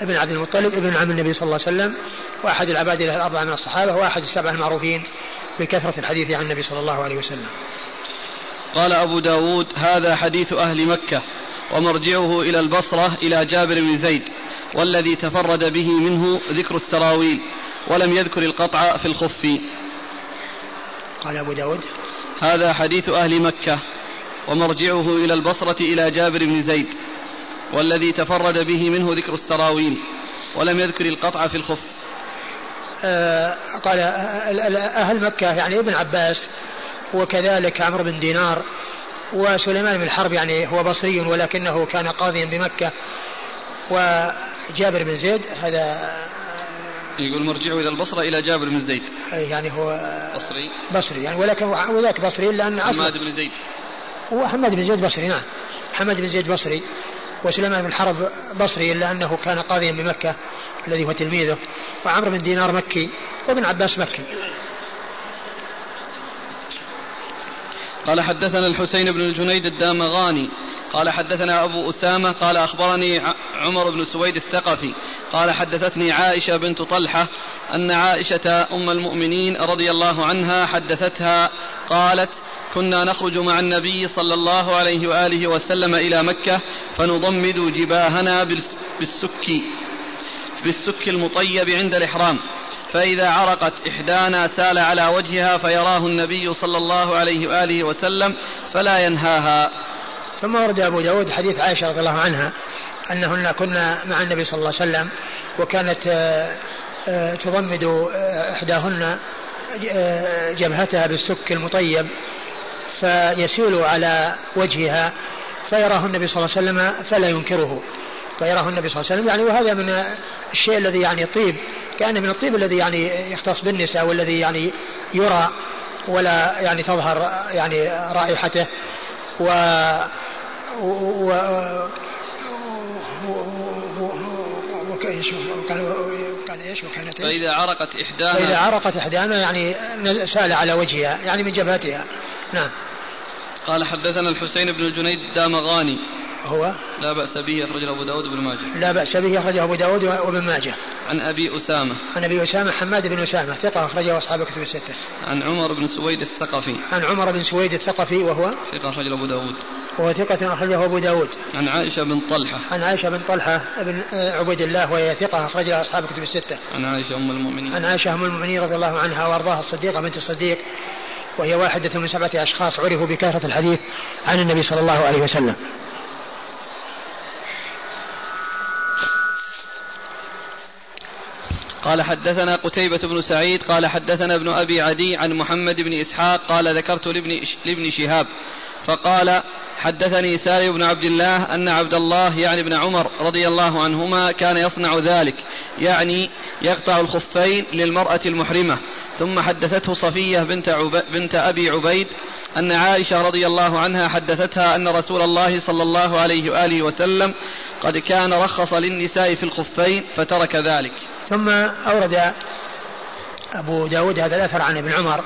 ابن عبد المطلب ابن عم النبي صلى الله عليه وسلم, وأحد العباد له الأربعة من الصحابة, وأحد السبعة المعروفين بكثرة الحديث عن النبي صلى الله عليه وسلم. قال أبو داود هذا حديث أهل مكة ومرجعه إلى البصرة إلى جابر بن زيد, والذي تفرد به منه ذكر السراويل ولم يذكر القطع في الخف. قال أبو داود هذا حديث أهل مكة ومرجعه إلى البصرة إلى جابر بن زيد, والذي تفرد به منه ذكر السراويل ولم يذكر القطع في الخف. آه قال أهل مكة يعني ابن عباس وكذلك عمرو بن دينار. وسليمان بن الحرب يعني هو بصري ولكنه كان قاضيا بمكة. وجابر بن زيد هذا يقول مرجعوا إلى البصرة إلى جابر بن زيد يعني هو بصري بصري يعني ولكن وذاك بصري لأن أصل أحمد بن زيد وأحمد بن زيد بصري. نعم أحمد بن زيد بصري وسليمان بن الحرب بصري إلا أنه كان قاضيا بمكة الذي هو تلميذه. وعمرو بن دينار مكي وابن عباس مكي. قال حدثنا الحسين بن الجنيد الدامغاني قال حدثنا أبو أسامة قال أخبرني عمر بن سويد الثقفي قال حدثتني عائشة بنت طلحة أن عائشة أم المؤمنين رضي الله عنها حدثتها قالت كنا نخرج مع النبي صلى الله عليه وآله وسلم إلى مكة فنضمد جباهنا بالسك بالسك المطيب عند الإحرام فإذا عرقت إحدانا سال على وجهها فيراه النبي صلى الله عليه وآله وسلم فلا ينهاها. ثم ورد أبو داود حديث عائشة رضي الله عنها أنهن كنا مع النبي صلى الله عليه وسلم وكانت تضمد إحداهن جبهتها بالسك المطيب فيسيل على وجهها فيراه النبي صلى الله عليه وسلم فلا ينكره. فيراه النبي صلى الله عليه وسلم يعني وهذا من الشيء الذي يعني الطيب كان من الطيب الذي يعني يختص بالنساء والذي يعني يرى ولا يعني تظهر يعني رائحته. و... و... و... و... وكان ايش وكانت فإذا عرقت إحدانا فإذا عرقت إحدانا يعني سال على وجهها يعني من جبهتها. نعم. قال حدثنا الحسين بن الجنيد الدامغاني هو لا بأس به أخرجه أبو داود وابن ماجه لا بأس به أخرجه أبو داود وابن ماجه عن أبي أسامة عن أبي أسامة حماد بن أسامة ثقة أخرجه أصحاب كتب الستة عن عمر بن سويد الثقفي عن عمر بن سويد الثقفي وهو ثقة أخرجه أبو داود وهو ثقة أخرجه أبو داود عن عائشة بن طلحة عن عائشة بن طلحة بن عبيد الله وهي ثقة أخرجه أصحاب كتب الستة عن عائشة أم المؤمنين عن عائشة أم المؤمنين رضي الله عنها وأرضاها الصديقة بنت الصديق وهي واحدة من سبعة أشخاص عرفوا بكثرة الحديث عن النبي صلى الله عليه وسلم. قال حدثنا قتيبة بن سعيد قال حدثنا ابن أبي عدي عن محمد بن إسحاق قال ذكرت لابن شهاب فقال حدثني سالم بن عبد الله أن عبد الله يعني ابن عمر رضي الله عنهما كان يصنع ذلك يعني يقطع الخفين للمرأة المحرمة. ثم حدثته صفية بنت, عب... بنت أبي عبيد أن عائشة رضي الله عنها حدثتها أن رسول الله صلى الله عليه وآله وسلم قد كان رخص للنساء في الخفين فترك ذلك. ثم أورد أبو داود هذا الأثر عن ابن عمر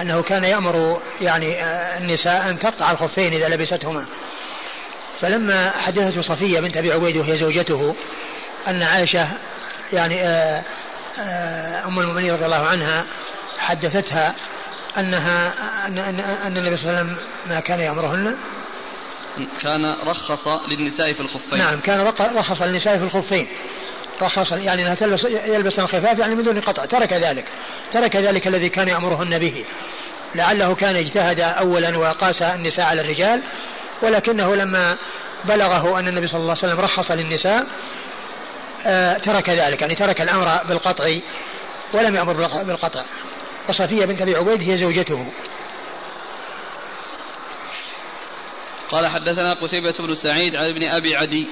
أنه كان يأمر يعني النساء أن تقطع الخفين إذا لبستهما. فلما حدثته صفية بنت أبي عبيد وهي زوجته أن عائشة يعني أم المؤمنين رضي الله عنها حدثتها أنها أن, أن, أن النبي صلى الله عليه وسلم ما كان يأمرهن كان رخص للنساء في الخفين. نعم كان رخص للنساء في الخفين رخص يعني أنها تلبس يلبس الخفاف يعني من دون قطع ترك ذلك ترك ذلك الذي كان يأمرهن به لعله كان اجتهد أولا وقاس النساء على الرجال ولكنه لما بلغه أن النبي صلى الله عليه وسلم رخص للنساء ترك ذلك يعني ترك الأمر بالقطع ولم يأمر بالقطع. وصفية بنت أبي عبيد هي زوجته. قال حدثنا قتيبة بن سعيد عن ابن أبي عدي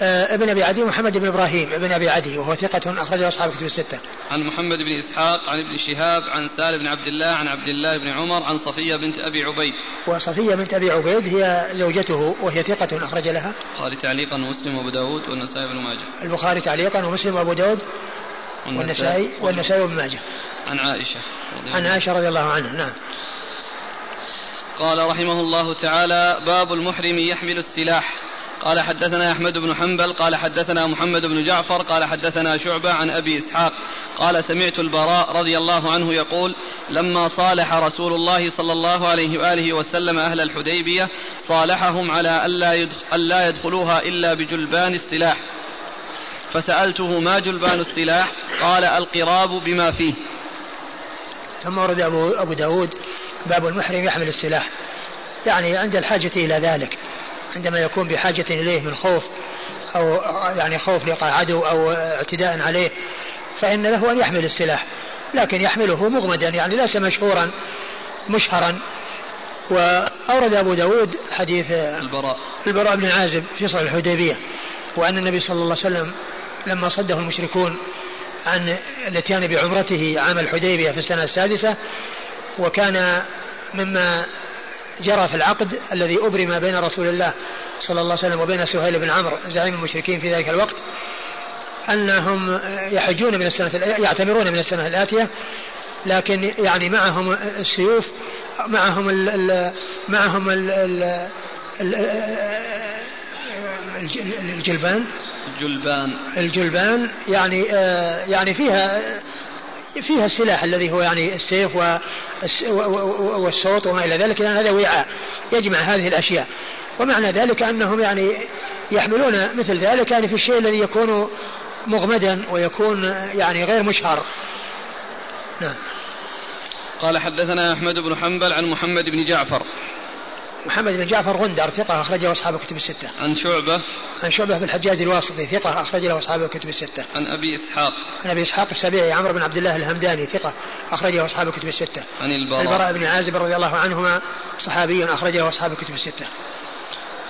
ابن أبي عدي محمد بن إبراهيم ابن أبي عدي وهو ثقة أخرجه أصحاب كتب الستة عن محمد بن إسحاق عن ابن شهاب عن سالم بن عبد الله عن عبد الله بن عمر عن صفية بنت أبي عبيد. وصفية بنت أبي عبيد هي زوجته وهي ثقة أخرج لها البخاري تعليقا ومسلم وأبو داود والنسائي وابن ماجه البخاري تعليقا ومسلم وأبو داود والنسائي والنسائي وابن ماجه عن عائشة عن عائشة رضي الله عنها. نعم. قال رحمه الله تعالى باب المحرم يحمل السلاح. قال حدثنا أحمد بن حنبل قال حدثنا محمد بن جعفر قال حدثنا شعبة عن أبي إسحاق قال سمعت البراء رضي الله عنه يقول لما صالح رسول الله صلى الله عليه وآله وسلم أهل الحديبية صالحهم على ألا يدخلوها إلا بجلبان السلاح فسألته ما جلبان السلاح قال القراب بما فيه. ثم ورد أبو داود باب المحرم يحمل السلاح يعني عند الحاجة إلى ذلك عندما يكون بحاجة إليه من خوف أو يعني خوف لقاء عدو أو اعتداء عليه فإن له أن يحمل السلاح لكن يحمله مغمدا يعني ليس مشهورا مشهرا. وأورد أبو داود حديث البراء البراء بن عازب في صلح الحديبية، وأن النبي صلى الله عليه وسلم لما صده المشركون عن الاتيان بعمرته عام الحديبية في السنة السادسة، وكان مما جرى في العقد الذي أبرم بين رسول الله صلى الله عليه وسلم وبين سهيل بن عمرو زعيم المشركين في ذلك الوقت، أنهم يحجون من السنة يعتمرون من السنة الآتية، لكن يعني معهم السيوف، معهم ال ال معهم ال ال الجلبان الجلبان الجلبان يعني آه يعني فيها فيها السلاح الذي هو يعني السيف والصوت وما إلى ذلك، لأن هذا وعاء يجمع هذه الأشياء. ومعنى ذلك أنهم يعني يحملون مثل ذلك يعني في الشيء الذي يكون مغمدا ويكون يعني غير مشهر. نعم. قال حدثنا أحمد بن حنبل عن محمد بن جعفر. محمد بن جعفر غندر ثقة أخرجه أصحاب الكتب الستة. عن شعبة عن شعبة بن الحجاج الواسطي ثقة أخرجه أصحاب الكتب الستة. عن أبي إسحاق عن أبي إسحاق السبيعي عمرو بن عبد الله الهمداني ثقة أخرجه أصحاب الكتب الستة. عن البراء البراء بن عازب رضي الله عنهما صحابي أخرجه أصحاب الكتب الستة.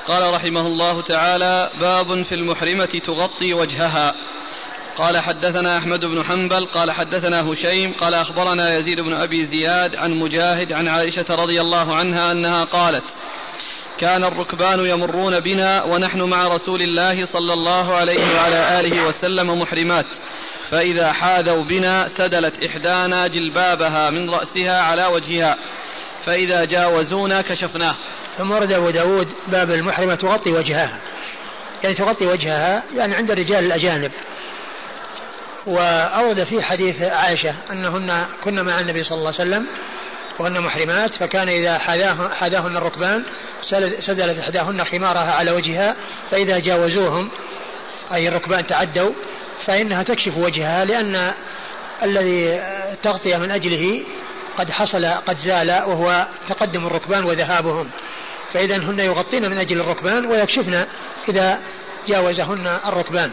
قال رحمه الله تعالى: باب في المحرمة تغطي وجهها. قال حدثنا أحمد بن حنبل قال حدثنا هشيم قال أخبرنا يزيد بن أبي زياد عن مجاهد عن عائشة رضي الله عنها أنها قالت: كان الركبان يمرون بنا ونحن مع رسول الله صلى الله عليه وعلى آله وسلم محرمات، فإذا حاذوا بنا سدلت إحدانا جلبابها من رأسها على وجهها، فإذا جاوزونا كشفناه. ثم ورد أبو داود باب المحرمة تغطي وجهها، يعني تغطي وجهها يعني عند الرجال الأجانب. وأورد في حديث عائشة أنهن كنا مع النبي صلى الله عليه وسلم وهن محرمات، فكان إذا حذاهن الركبان سدلت إحداهن خمارها على وجهها، فإذا جاوزوهم أي الركبان تعدوا فإنها تكشف وجهها، لأن الذي تغطي من أجله قد حصل قد زال، وهو تقدم الركبان وذهابهم، فإذا هن يغطين من أجل الركبان ويكشفن إذا جاوزهن الركبان.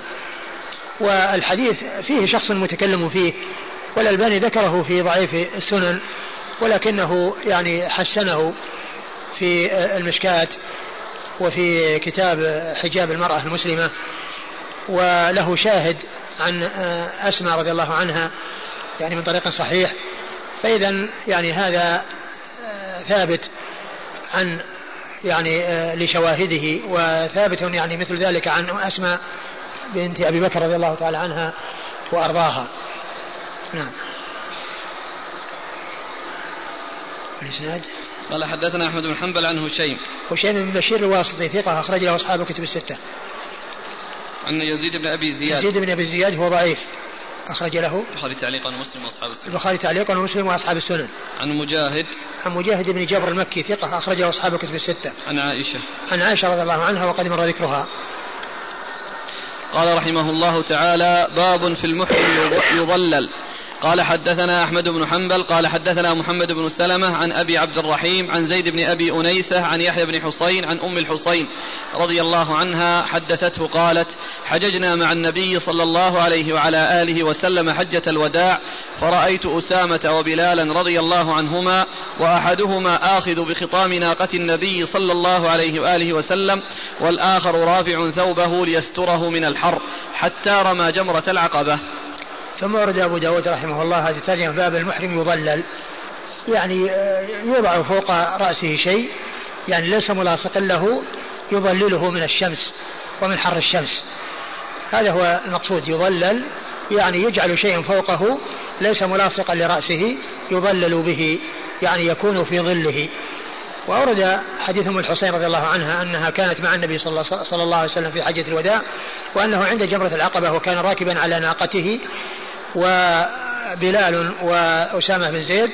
والحديث فيه شخص متكلم فيه، والألباني ذكره في ضعيف السنن، ولكنه يعني حسنه في المشكاة وفي كتاب حجاب المرأة المسلمة، وله شاهد عن أسماء رضي الله عنها يعني من طريق صحيح، فإذا يعني هذا ثابت عن يعني لشواهده، وثابت يعني مثل ذلك عن أسماء بنت أبي بكر رضي الله تعالى عنها وأرضاها. نعم. الإسناد قال حدثنا أحمد بن حنبل عن هشيم هشيم بن بشير الواسطي ثقة أخرج له أصحاب الكتب الستة. عن يزيد بن أبي زياد يزيد بن أبي زياد هو ضعيف أخرج له البخاري تعليقا ومسلم وأصحاب السنن البخاري تعليقا ومسلم وأصحاب السنن. عن مجاهد عن مجاهد بن جابر المكي ثقة أخرج له أصحاب الكتب الستة. عن عائشة عن عائشة رضي الله عنها وقد مر ذكرها. قال رحمه الله تعالى: باب في المحرم يضلل. قال حدثنا أحمد بن حنبل قال حدثنا محمد بن سلمة عن أبي عبد الرحيم عن زيد بن أبي أنيسة عن يحيى بن حسين عن أم الحسين رضي الله عنها حدثته قالت: حججنا مع النبي صلى الله عليه وعلى آله وسلم حجة الوداع، فرأيت أسامة وبلالا رضي الله عنهما، وأحدهما آخذ بخطام ناقة النبي صلى الله عليه وآله وسلم، والآخر رافع ثوبه ليستره من الحر حتى رمى جمرة العقبة. ثم ورد أبو داود رحمه الله هذه الترجمة: باب المحرم يضلل، يعني يوضع فوق رأسه شيء يعني ليس ملاصقا له يضلله من الشمس ومن حر الشمس. هذا هو المقصود، يضلل يعني يجعل شيء فوقه ليس ملاصقا لرأسه يضلل به، يعني يكون في ظله. وأورد حديث أم الحسين رضي الله عنها أنها كانت مع النبي صلى الله عليه وسلم في حجة الوداع، وأنه عند جمرة العقبة وكان راكبا على ناقته، وبلال وأسامة بن زيد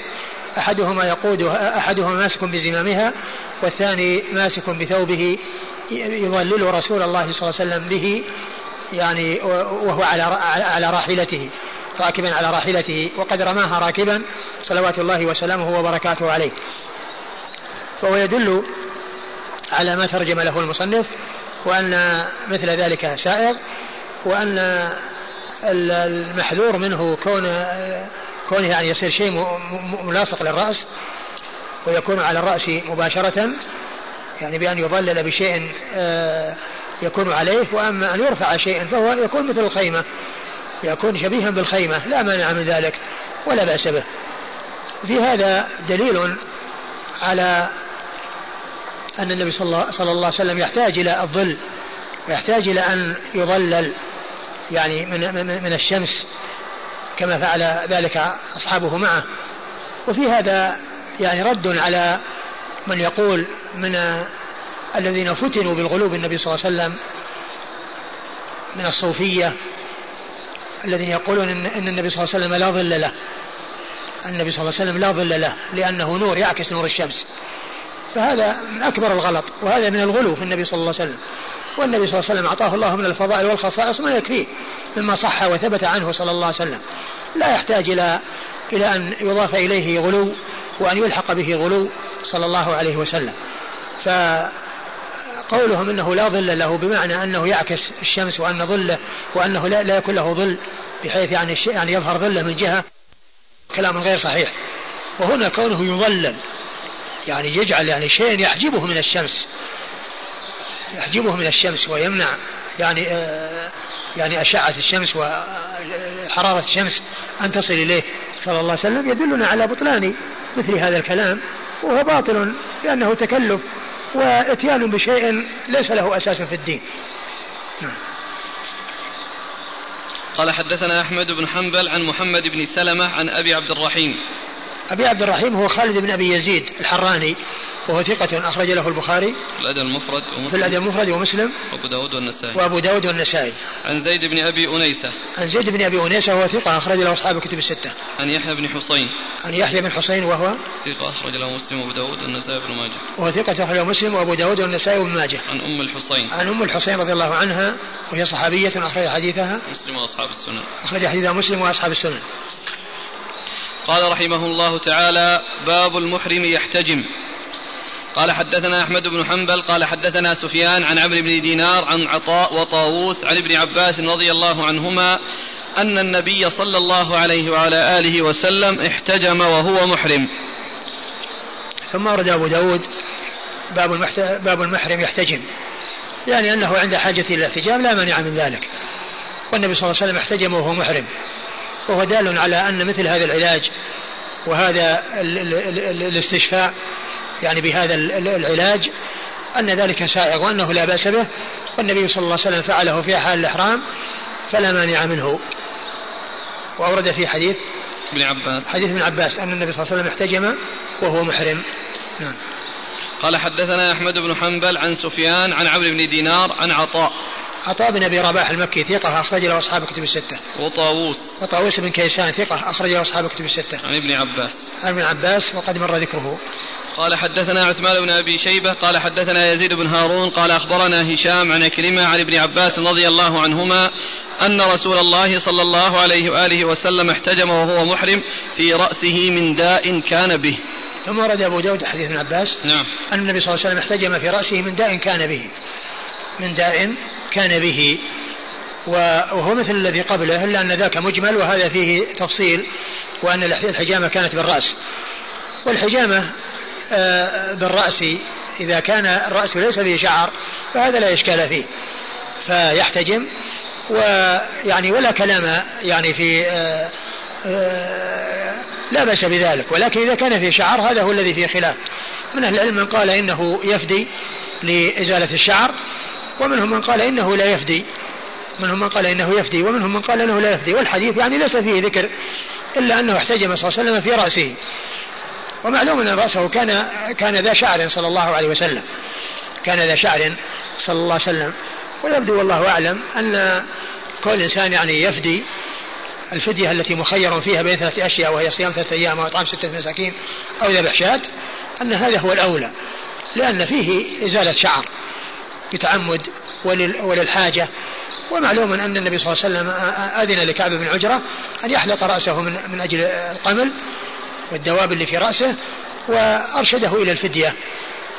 أحدهما يقودها أحدهما ماسك بزمامها والثاني ماسك بثوبه يضلل رسول الله صلى الله عليه وسلم به، يعني وهو على على راحلته راكبا على راحلته، وقد رماها راكبا صلوات الله وسلامه وبركاته عليه. فهو يدل على ما ترجم له المصنف، وأن مثل ذلك سائغ، وأن المحذور منه كونه يعني يصير شيء ملاصق للرأس، ويكون على الرأس مباشرة يعني بأن يضلل بشيء يكون عليه. وأما أن يرفع شيء فهو يكون مثل الخيمة، يكون شبيها بالخيمة، لا مانع من ذلك ولا بأس به. في هذا دليل على أن النبي صلى الله عليه وسلم يحتاج إلى الظل، ويحتاج إلى أن يظلل يعني من الشمس كما فعل ذلك أصحابه معه. وفي هذا يعني رد على من يقول من الذين فتنوا بالغلو بالنبي صلى الله عليه وسلم من الصوفية الذين يقولون إن النبي صلى الله عليه وسلم لا ظل له، النبي صلى الله عليه وسلم لا ظل له لأنه نور يعكس نور الشمس. فهذا من أكبر الغلط، وهذا من الغلو في النبي صلى الله عليه وسلم. والنبي صلى الله عليه وسلم أعطاه الله من الفضائل والخصائص ما يكفيه مما صح وثبت عنه صلى الله عليه وسلم، لا يحتاج إلى إلى أن يضاف إليه غلو وأن يلحق به غلو صلى الله عليه وسلم. فقولهم أنه لا ظل له بمعنى أنه يعكس الشمس وأن ظله وأنه لا, لا يكون له ظل بحيث يعني, يعني يظهر ظله من جهة، كلام غير صحيح. وهنا كونه يظلل يعني يجعل يعني شيء يحجبه من الشمس، يحجبه من الشمس ويمنع يعني آه يعني أشعة الشمس وحرارة الشمس أن تصل إليه صلى الله عليه وسلم، يدلنا على بطلان مثل هذا الكلام، وهو باطل لأنه تكلف وإتيان بشيء ليس له أساس في الدين. قال حدثنا أحمد بن حنبل عن محمد بن سلمة عن أبي عبد الرحيم. أبي عبد الرحيم هو خالد بن أبي يزيد الحراني، وهو ثقة أخرج له البخاري في الأدب المفرد ومسلم, في الأدب المفرد ومسلم وأبو داود والنسائي وأبو داود والنسائي عن زيد بن أبي أنيسة عن زيد بن أبي أنيسة وهو ثقة أخرج له أصحاب الكتب الستة عن يحيى بن حسين عن يحيى بن حسين وهو ثقة أخرج له مسلم وأبو داود والنسائي وابن ماجه وهو ثقة أخرج له مسلم وأبو داود والنسائي وابن ماجه عن أم الحسين عن أم الحسين رضي الله عنها وهي صحابية أخرج حديثها مسلم وأصحاب السنن أخرج حديثها مسلم وأصحاب السنن. قال رحمه الله تعالى: باب المحرم يحتجم. قال حدثنا أحمد بن حنبل قال حدثنا سفيان عن عمرو بن دينار عن عطاء وطاووس عن ابن عباس رضي الله عنهما أن النبي صلى الله عليه وعلى آله وسلم احتجم وهو محرم. ثم ورد أبو داود باب, المحت... باب المحرم يحتجم، يعني أنه عند حاجة إلى الاحتجام لا مانع من ذلك، والنبي صلى الله عليه وسلم احتجم وهو محرم، وهو دال على أن مثل هذا العلاج وهذا الاستشفاء يعني بهذا العلاج أن ذلك سائغ وأنه لا بأس به، والنبي صلى الله عليه وسلم فعله في حال الإحرام فلا مانع منه. وأورد في حديث ابن عباس حديث ابن عباس أن النبي صلى الله عليه وسلم احتجم وهو محرم. نعم. قال حدثنا أحمد بن حنبل عن سفيان عن عمرو بن دينار عن عطاء عطاء بن أبي رباح المكي ثقة أخرج له أصحاب كتب الستة وطاووس وطاووس بن كيسان ثقة أخرج له أصحاب كتب الستة عن ابن عباس عن ابن عباس وقد مر ذكره. قال حدثنا عثمان بن أبي شيبة قال حدثنا يزيد بن هارون قال أخبرنا هشام عن عكرمة عن ابن عباس رضي الله عنهما أن رسول الله صلى الله عليه وآله وسلم احتجم وهو محرم في رأسه من داء كان به. ثم ورد أبو داود حديث ابن عباس نعم. أن النبي صلى الله عليه وسلم احتجم في رأسه من داء كان به من داء كان به وهو مثل الذي قبله إلا أن ذاك مجمل وهذا فيه تفصيل، وأن الحجامة كانت بالرأس. والحجامة بالرأس إذا كان الرأس ليس فيه شعر فهذا لا إشكال فيه فيحتجم، ويعني ولا كلام يعني في لا بأس بذلك. ولكن إذا كان فيه شعر هذا هو الذي فيه خلاف، من أهل العلم من قال إنه يفدي لإزالة الشعر، ومنهم من قال إنه لا يفدي منهم من قال إنه يفدي ومنهم من قال إنه لا يفدي. والحديث يعني ليس فيه ذكر إلا أنه احتجم صلى الله عليه وسلم في رأسه، ومعلوم أن رأسه كان كان ذا شعر صلى الله عليه وسلم كان ذا شعر صلى الله عليه وسلم. ويبدو والله أعلم أن كل إنسان يعني يفدي الفدية التي مخير فيها بين ثلاثة أشياء وهي صيام ثلاثة أيام أو إطعام ستة مساكين أو ذبح شاة، أن هذا هو الأولى لأن فيه إزالة شعر بتعمد وللحاجة. ومعلوم أن النبي صلى الله عليه وسلم أذن لكعب بن عجرة أن يحلق رأسه من أجل القمل والدواب اللي في رأسه، وأرشده إلى الفدية.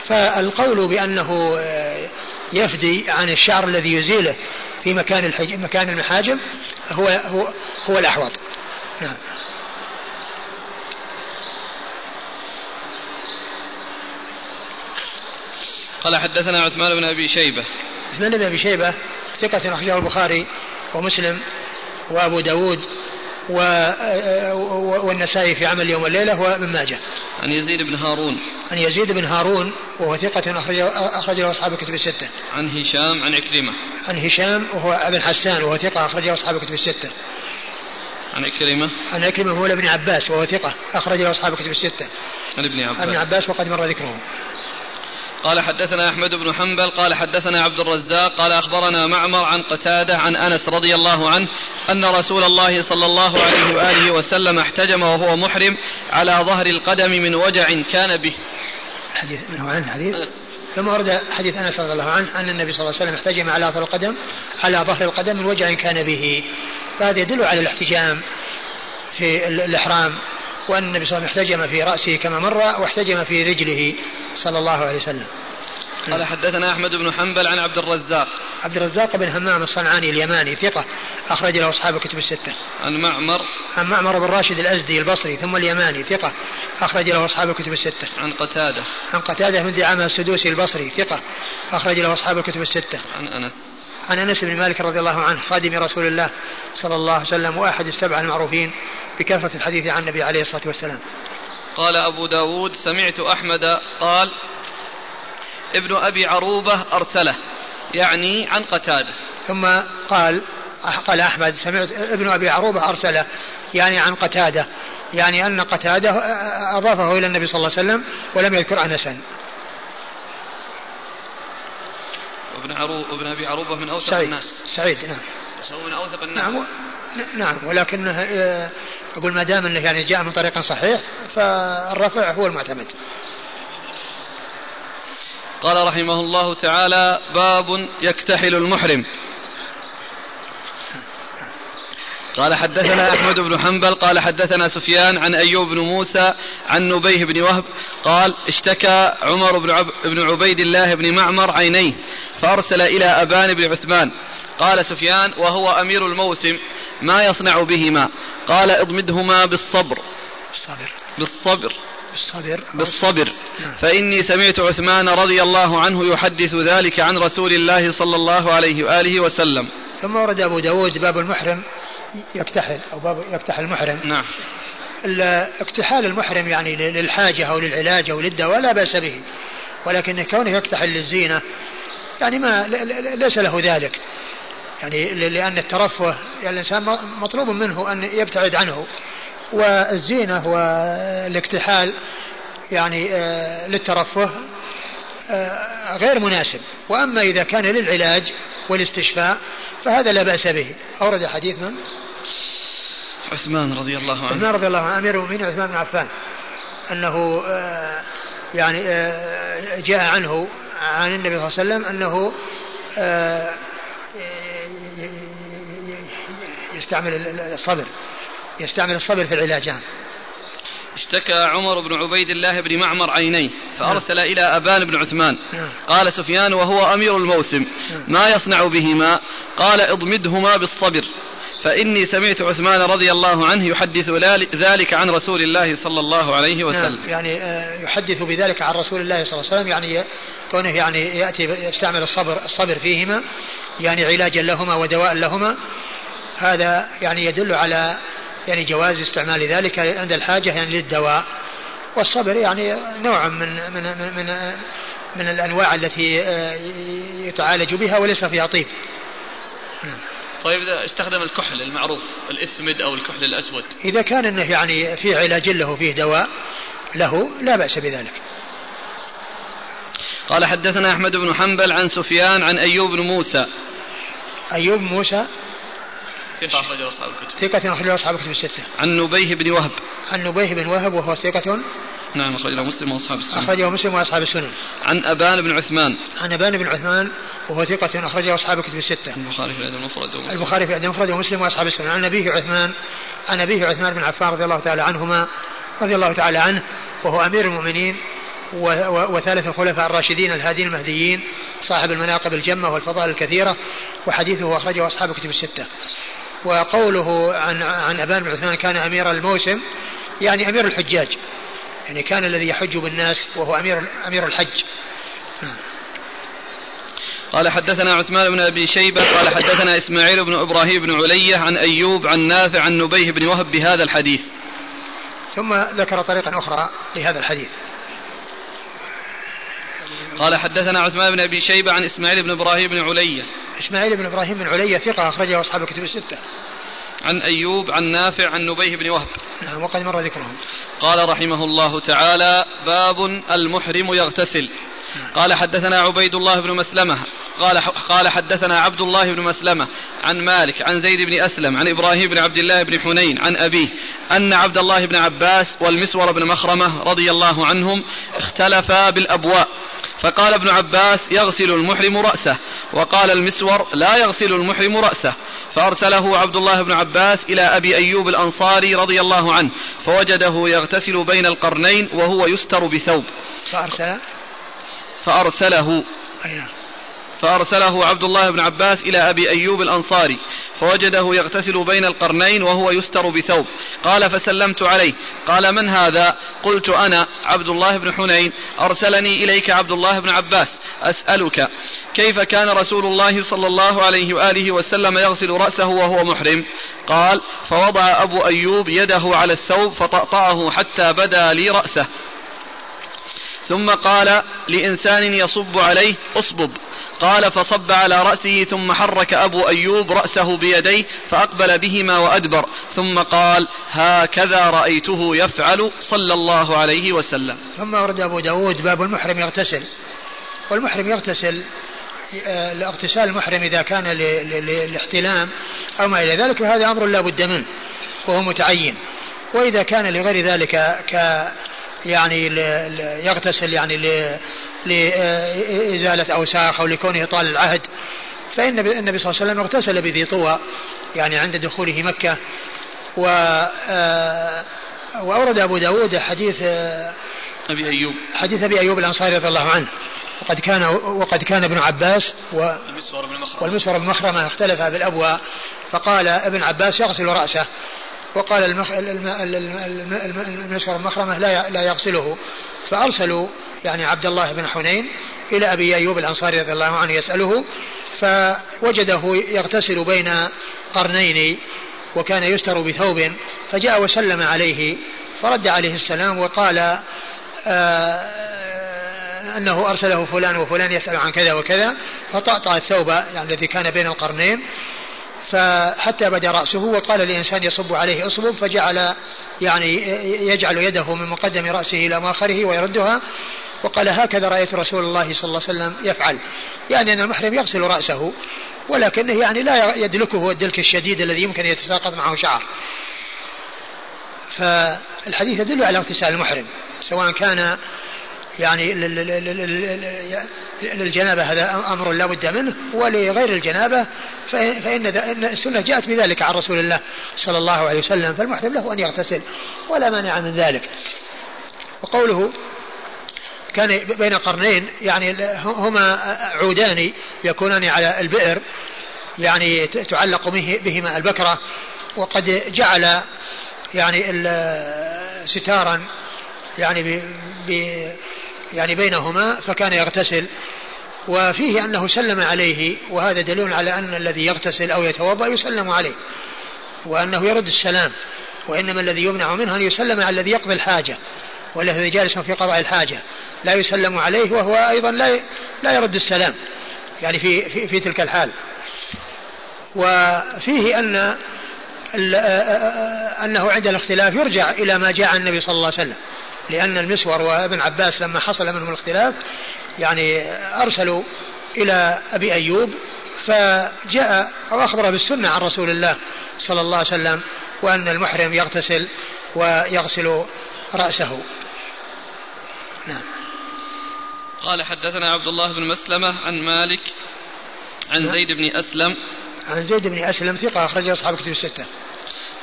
فالقول بأنه يفدي عن الشعر الذي يزيله في مكان مكان المحاجم هو هو, هو الأحوط. نعم. قال حدثنا عثمان بن أبي شيبة. عثمان بن أبي شيبة ثقة أخرجه البخاري ومسلم وأبو داود والنسائي في عمل يوم الليلة وابن ماجه. عن يزيد بن هارون. عن يزيد بن هارون وهو ثقة أخرجه أصحاب الكتب الستة. عن هشام. عن عكرمة. عن هشام وهو أبو الحسان وهو ثقة أخرجه أصحاب الكتب الستة. عن عكرمة. عن عكرمة هو ابن عباس وهو ثقة أخرجه أصحاب الكتب الستة. عن ابن عباس. ابن عباس وقد مر ذكرهم. قال حدثنا أحمد بن حنبل قال حدثنا عبد الرزاق قال أخبرنا معمر عن قتادة عن أنس رضي الله عنه أن رسول الله صلى الله عليه وآله وسلم احتجم وهو محرم على ظهر القدم من وجع كان به. حديث منه عن حديث ثم ورد حديث أنس رضي الله عنه أن النبي صلى الله عليه وسلم احتجم على ظهر القدم على ظهر القدم من وجع كان به. فهذا يدل على الاحتجام في الإحرام، وأن النبي صلى الله عليه وسلم احتجم في رأسه كما مر واحتجم في رجله صلى الله عليه وسلم. قال حدثنا أحمد بن حنبل عن عبد الرزاق. عبد الرزاق بن همام الصنعاني اليماني ثقة أخرج له أصحاب الكتب الستة. عن معمر. عن معمر بن راشد الأزدي البصري ثم اليماني ثقة أخرج له أصحاب الكتب الستة. عن قتادة. عن قتادة بن دعامة السدوسي البصري ثقة أخرج له أصحاب الكتب الستة. عن أنس. عن أنس بن مالك رضي الله عنه خادم رسول الله صلى الله عليه وسلم وأحد السبعة المعروفين بكثرة الحديث عن النبي عليه الصلاة والسلام. قال أبو داود سمعت أحمد قال ابن أبي عروبة أرسله، يعني عن قتادة. ثم قال قال أحمد سمعت ابن أبي عروبة أرسله، يعني عن قتادة، يعني أن قتادة أضافه إلى النبي صلى الله عليه وسلم ولم يذكر أنسا. ابن عروبة ابن أبي عروبة من أوثق سعيد. الناس سعيد نعم هو من أوثق الناس نعم نعم ولكن أقول ما دام أنه يعني جاء من طريق صحيح فالرفع هو المعتمد. قال رحمه الله تعالى باب يكتحل المحرم. قال حدثنا أحمد بن حنبل قال حدثنا سفيان عن أيوب بن موسى عن نبيه بن وهب قال اشتكى عمر بن عبيد الله بن معمر عينيه فأرسل إلى أبان بن عثمان. قال سفيان وهو أمير الموسم ما يصنع بهما؟ قال اضمدهما بالصبر بالصبر بالصبر بالصبر, بالصبر فإني سمعت عثمان رضي الله عنه يحدث ذلك عن رسول الله صلى الله عليه وآله وسلم. ثم ورد أبو داود باب المحرم يكتحل أو باب يكتحل المحرم. نعم اكتحال المحرم يعني للحاجة أو للعلاج أو للدواء لا بأس به، ولكن كونه يكتحل للزينة يعني ما ليس له ذلك، يعني لأن الترفه يعني الإنسان مطلوب منه أن يبتعد عنه، والزينة والاكتحال يعني للترفه غير مناسب. وأما إذا كان للعلاج والاستشفاء فهذا لا بأس به. أورد حديث من؟ عثمان رضي الله عنه عثمان رضي الله عنه أمير المؤمنين عثمان بن عفان أنه يعني جاء عنه عن النبي صلى الله عليه وسلم أنه يستعمل الصبر يستعمل الصبر في العلاجان. اشتكى عمر بن عبيد الله بن معمر عينيه فأرسل إلى أبان بن عثمان. قال سفيان وهو أمير الموسم ما يصنع بهما؟ قال اضمدهما بالصبر فإني سمعت عثمان رضي الله عنه يحدث ذلك عن رسول الله صلى الله عليه وسلم. يعني يحدث بذلك عن رسول الله صلى الله عليه وسلم، يعني كونه يعني يأتي يستعمل الصبر الصبر فيهما، يعني علاجا لهما ودواء لهما. هذا يعني يدل على يعني جواز استعمال ذلك عند الحاجة يعني للدواء. والصبر يعني نوع من من من من الأنواع التي يتعالج بها وليس فيها طيب. طيب إذا استخدم الكحل المعروف الإثمد أو الكحل الأسود، إذا كان إنه يعني في علاج له فيه دواء له لا بأس بذلك. قال حدثنا أحمد بن حنبل عن سفيان عن أيوب بن موسى. أيوب موسى ثقة أخرجه أصحاب الكتب. ثقة أخرجه أصحاب الكتب الستة. عن نبيه بن وهب. عن نبيه بن وهب وهو ثقة. نعم أخرجه مسلم وأصحاب السنن. أخرجه مسلم وأصحاب السنن. عن أبان بن عثمان. عن أبان بن عثمان وهو ثقة أخرجه أصحاب الكتب الستة. البخاري في الأدب المفرد. البخاري في الأدب المفرد ومسلم وأصحاب السنن. عن أبيه عثمان عن أبيه عثمان بن عفان رضي الله تعالى عنهما رضي الله تعالى عنه وهو أمير المؤمنين وثالث الخلفاء الراشدين الهادين المهديين صاحب المناقب الجمة والفضائل الكثيرة، وحديثه أخرجه أصحاب الكتب الستة. وقوله عن عن أبان بن عثمان كان أمير الموسم يعني أمير الحجاج، يعني كان الذي يحج بالناس وهو أمير أمير الحج. قال حدثنا عثمان بن أبي شيبة قال حدثنا إسماعيل بن إبراهيم بن علية عن أيوب عن نافع عن نبيه بن وهب بهذا الحديث. ثم ذكر طريقا أخرى لهذا الحديث. قال حدثنا عثمان بن أبي شيبة عن إسماعيل بن إبراهيم بن علية. إسماعيل بن إبراهيم بن علية ثقة أخرجه أصحاب الكتب الستة. عن أيوب عن نافع عن نبيه بن وهب. نعم وقد مر ذكرهم. قال رحمه الله تعالى باب المحرم يغتسل. قال حدثنا عبيد الله بن مسلمة قال قال حدثنا عبد الله بن مسلمة عن مالك عن زيد بن أسلم عن إبراهيم بن عبد الله بن حنين عن أبيه أن عبد الله بن عباس والمسور بن مخرمة رضي الله عنهم اختلفا بالأبواء، فقال ابن عباس يغسل المحرم رأسه، وقال المسور لا يغسل المحرم رأسه، فأرسله عبد الله بن عباس إلى أبي أيوب الأنصاري رضي الله عنه فوجده يغتسل بين القرنين وهو يستر بثوب فأرسله فأرسله فأرسله عبد الله بن عباس إلى أبي أيوب الأنصاري فوجده يغتسل بين القرنين وهو يستر بثوب. قال فسلمت عليه، قال من هذا؟ قلت أنا عبد الله بن حنين، أرسلني إليك عبد الله بن عباس أسألك كيف كان رسول الله صلى الله عليه وآله وسلم يغسل رأسه وهو محرم؟ قال فوضع أبو أيوب يده على الثوب فطأطأه حتى بدا لي رأسه، ثم قال لإنسان يصب عليه أصبب، قال فصب على رأسه، ثم حرك أبو أيوب رأسه بيديه فأقبل بهما وأدبر، ثم قال هكذا رأيته يفعل صلى الله عليه وسلم. ثم ورد أبو داود باب المحرم يغتسل. والمحرم يغتسل اغتسال المحرم إذا كان للاحتلام أو ما إلى ذلك هذا أمر لا بد منه وهو متعين، وإذا كان لغير ذلك ك يعني يغتسل يعني لإزالة أوساخ أو لكونه طال العهد، فإن النبي صلى الله عليه وسلم اغتسل بذي طوى يعني عند دخوله مكة. وأورد أبو داود حديث أبي أيوب حديث أبي أيوب الأنصاري رضي الله عنه وقد كان وقد كان ابن عباس والمسور بن مخرمة اختلفا بالأبواء، فقال ابن عباس يغسل رأسه، وقال المخ... الم... الم... الم... المسور المخرمة لا, ي... لا يغسله، فأرسلوا يعني عبد الله بن حنين إلى أبي أيوب الأنصاري رضي الله عنه يسأله، فوجده يغتسل بين قرنين وكان يستر بثوب، فجاء وسلم عليه فرد عليه السلام وقال آ... أنه أرسله فلان وفلان يسأل عن كذا وكذا، فطأطأ الثوب يعني الذي كان بين القرنين فحتى بدا رأسه، وقال لإنسان يصب عليه أصبب، فجعل يعني يجعل يده من مقدم رأسه إلى مؤخره ويردها، وقال هكذا رأيت رسول الله صلى الله عليه وسلم يفعل، يعني أن المحرم يغسل رأسه ولكنه يعني لا يدلكه الدلك الشديد الذي يمكن يتساقط معه شعر. فالحديث يدل على اغتسال المحرم سواء كان يعني للجنابة هذا أمر لا بد منه، ولغير الجنابة فإن السنة جاءت بذلك عن رسول الله صلى الله عليه وسلم، فالمحرم له أن يغتسل ولا مانع من ذلك. وقوله كان بين قرنين يعني هما عودان يكونان على البئر يعني تعلق بهما البكرة، وقد جعل يعني ستارا يعني ب يعني بينهما فكان يغتسل. وفيه أنه سلم عليه، وهذا دليل على أن الذي يغتسل أو يتوضأ يسلم عليه وأنه يرد السلام، وإنما الذي يمنع منه أن يسلم على الذي يقضي الحاجة والذي جالس في قضاء الحاجة، لا يسلم عليه وهو أيضا لا يرد السلام يعني في, في, في تلك الحال. وفيه أن أنه عند الاختلاف يرجع إلى ما جاء النبي صلى الله عليه وسلم، لأن المسور وابن عباس لما حصل منهم الاختلاف يعني أرسلوا إلى أبي أيوب فجاء أو أخبر بالسنة عن رسول الله صلى الله عليه وسلم وأن المحرم يغتسل ويغسل رأسه. نعم. قال حدثنا عبد الله بن مسلمة عن مالك عن زيد بن أسلم عن زيد بن أسلم ثقة أخرجه أصحاب كتب الستة.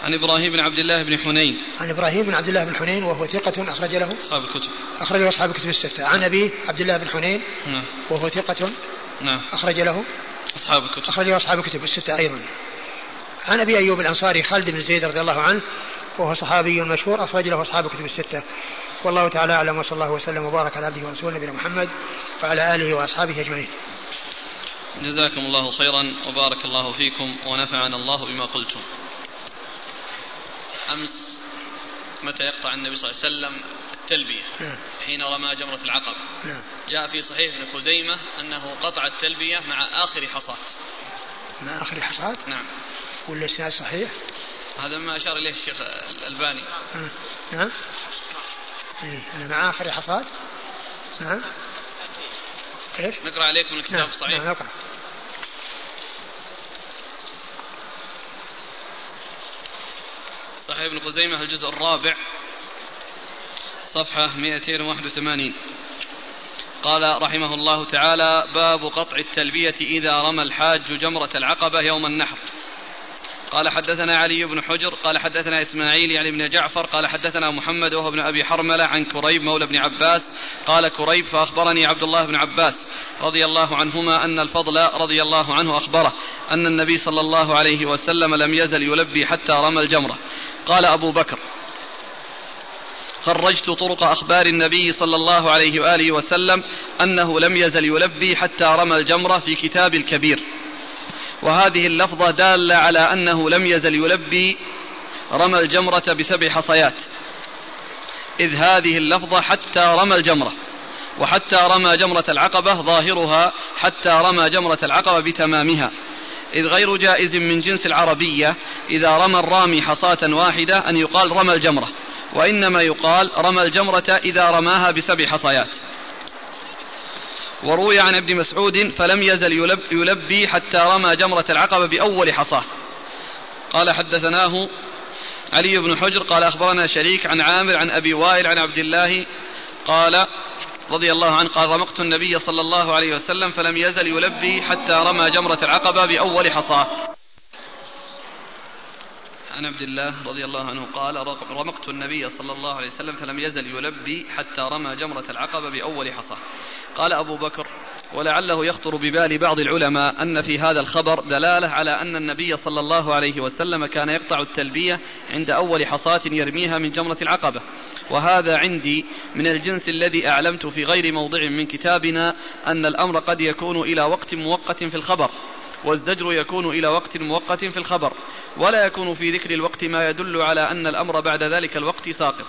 عن إبراهيم بن عبد الله بن حنين عن إبراهيم بن عبد الله بن حنين وهو ثقة أخرج له أصحاب الكتب أخرج له أصحاب الكتب الستة. عن أبي عبد الله بن حنين نعم وهو ثقة نعم أخرج له أصحاب الكتب أخرج له أصحاب الكتب الستة أيضا. عن أبي أيوب الأنصاري خالد بن زيد رضي الله عنه وهو صحابي مشهور أخرج له أصحاب الكتب الستة. والله تعالى أعلم، وصلى الله وسلم وبارك على عبده ورسوله نبينا محمد وعلى آله وأصحابه أجمعين. جزاكم الله خيرا وبارك الله فيكم ونفعنا الله بما قلتم. أمس متى يقطع النبي صلى الله عليه وسلم التلبية حين رمى جمرة العقبة؟ جاء في صحيح ابن خزيمة أنه قطع التلبية مع آخر حصاة. مع آخر حصاة؟ نعم. والإسناد صحيح؟ هذا ما أشار إليه الشيخ الألباني. نعم. مع آخر حصاة؟ نعم. إيش؟ نقرأ عليكم الكتاب. نعم. صحيح. نعم نقرأ. صحيح ابن خزيمة الجزء الرابع صفحة مئتين وواحد وثمانين. قال رحمه الله تعالى: باب قطع التلبية إذا رمى الحاج جمرة العقبة يوم النحر. قال حدثنا علي بن حجر قال حدثنا إسماعيل يعني بن جعفر قال حدثنا محمد وهو ابن أبي حرملة عن كريب مولى بن عباس قال كريب: فأخبرني عبد الله بن عباس رضي الله عنهما أن الفضل رضي الله عنه أخبره أن النبي صلى الله عليه وسلم لم يزل يلبي حتى رمى الجمرة. قال أبو بكر: خرجت طرق أخبار النبي صلى الله عليه وآله وسلم أنه لم يزل يلبي حتى رمى الجمرة في كتاب الكبير، وهذه اللفظة دالة على أنه لم يزل يلبي رمى الجمرة بسبع حصيات، إذ هذه اللفظة حتى رمى الجمرة، وحتى رمى جمرة العقبة ظاهرها حتى رمى جمرة العقبة بتمامها، إذ غير جائز من جنس العربية إذا رمى الرامي حصاة واحدة أن يقال رمى الجمرة، وإنما يقال رمى الجمرة إذا رماها بسبع حصيات. وروي عن ابن مسعود: فلم يزل يلب يلبي حتى رمى جمرة العقبة بأول حصاه. قال حدثناه علي بن حجر قال أخبرنا شريك عن عامر عن أبي وائل عن عبد الله قال رضي الله عنه قال: رمقت النبي صلى الله عليه وسلم فلم يزل يلبي حتى رمى جمرة العقبة بأول حصاه. عن عبد الله رضي الله عنه قال: رمقت النبي صلى الله عليه وسلم فلم يزل يلبي حتى رمى جمرة العقبة بأول حصاه. قال أبو بكر: ولعله يخطر ببال بعض العلماء أن في هذا الخبر دلالة على أن النبي صلى الله عليه وسلم كان يقطع التلبية عند أول حصاة يرميها من جمرة العقبة، وهذا عندي من الجنس الذي أعلمت في غير موضع من كتابنا أن الأمر قد يكون إلى وقت مؤقت في الخبر، والزجر يكون إلى وقت مؤقت في الخبر، ولا يكون في ذكر الوقت ما يدل على أن الأمر بعد ذلك الوقت ساقط،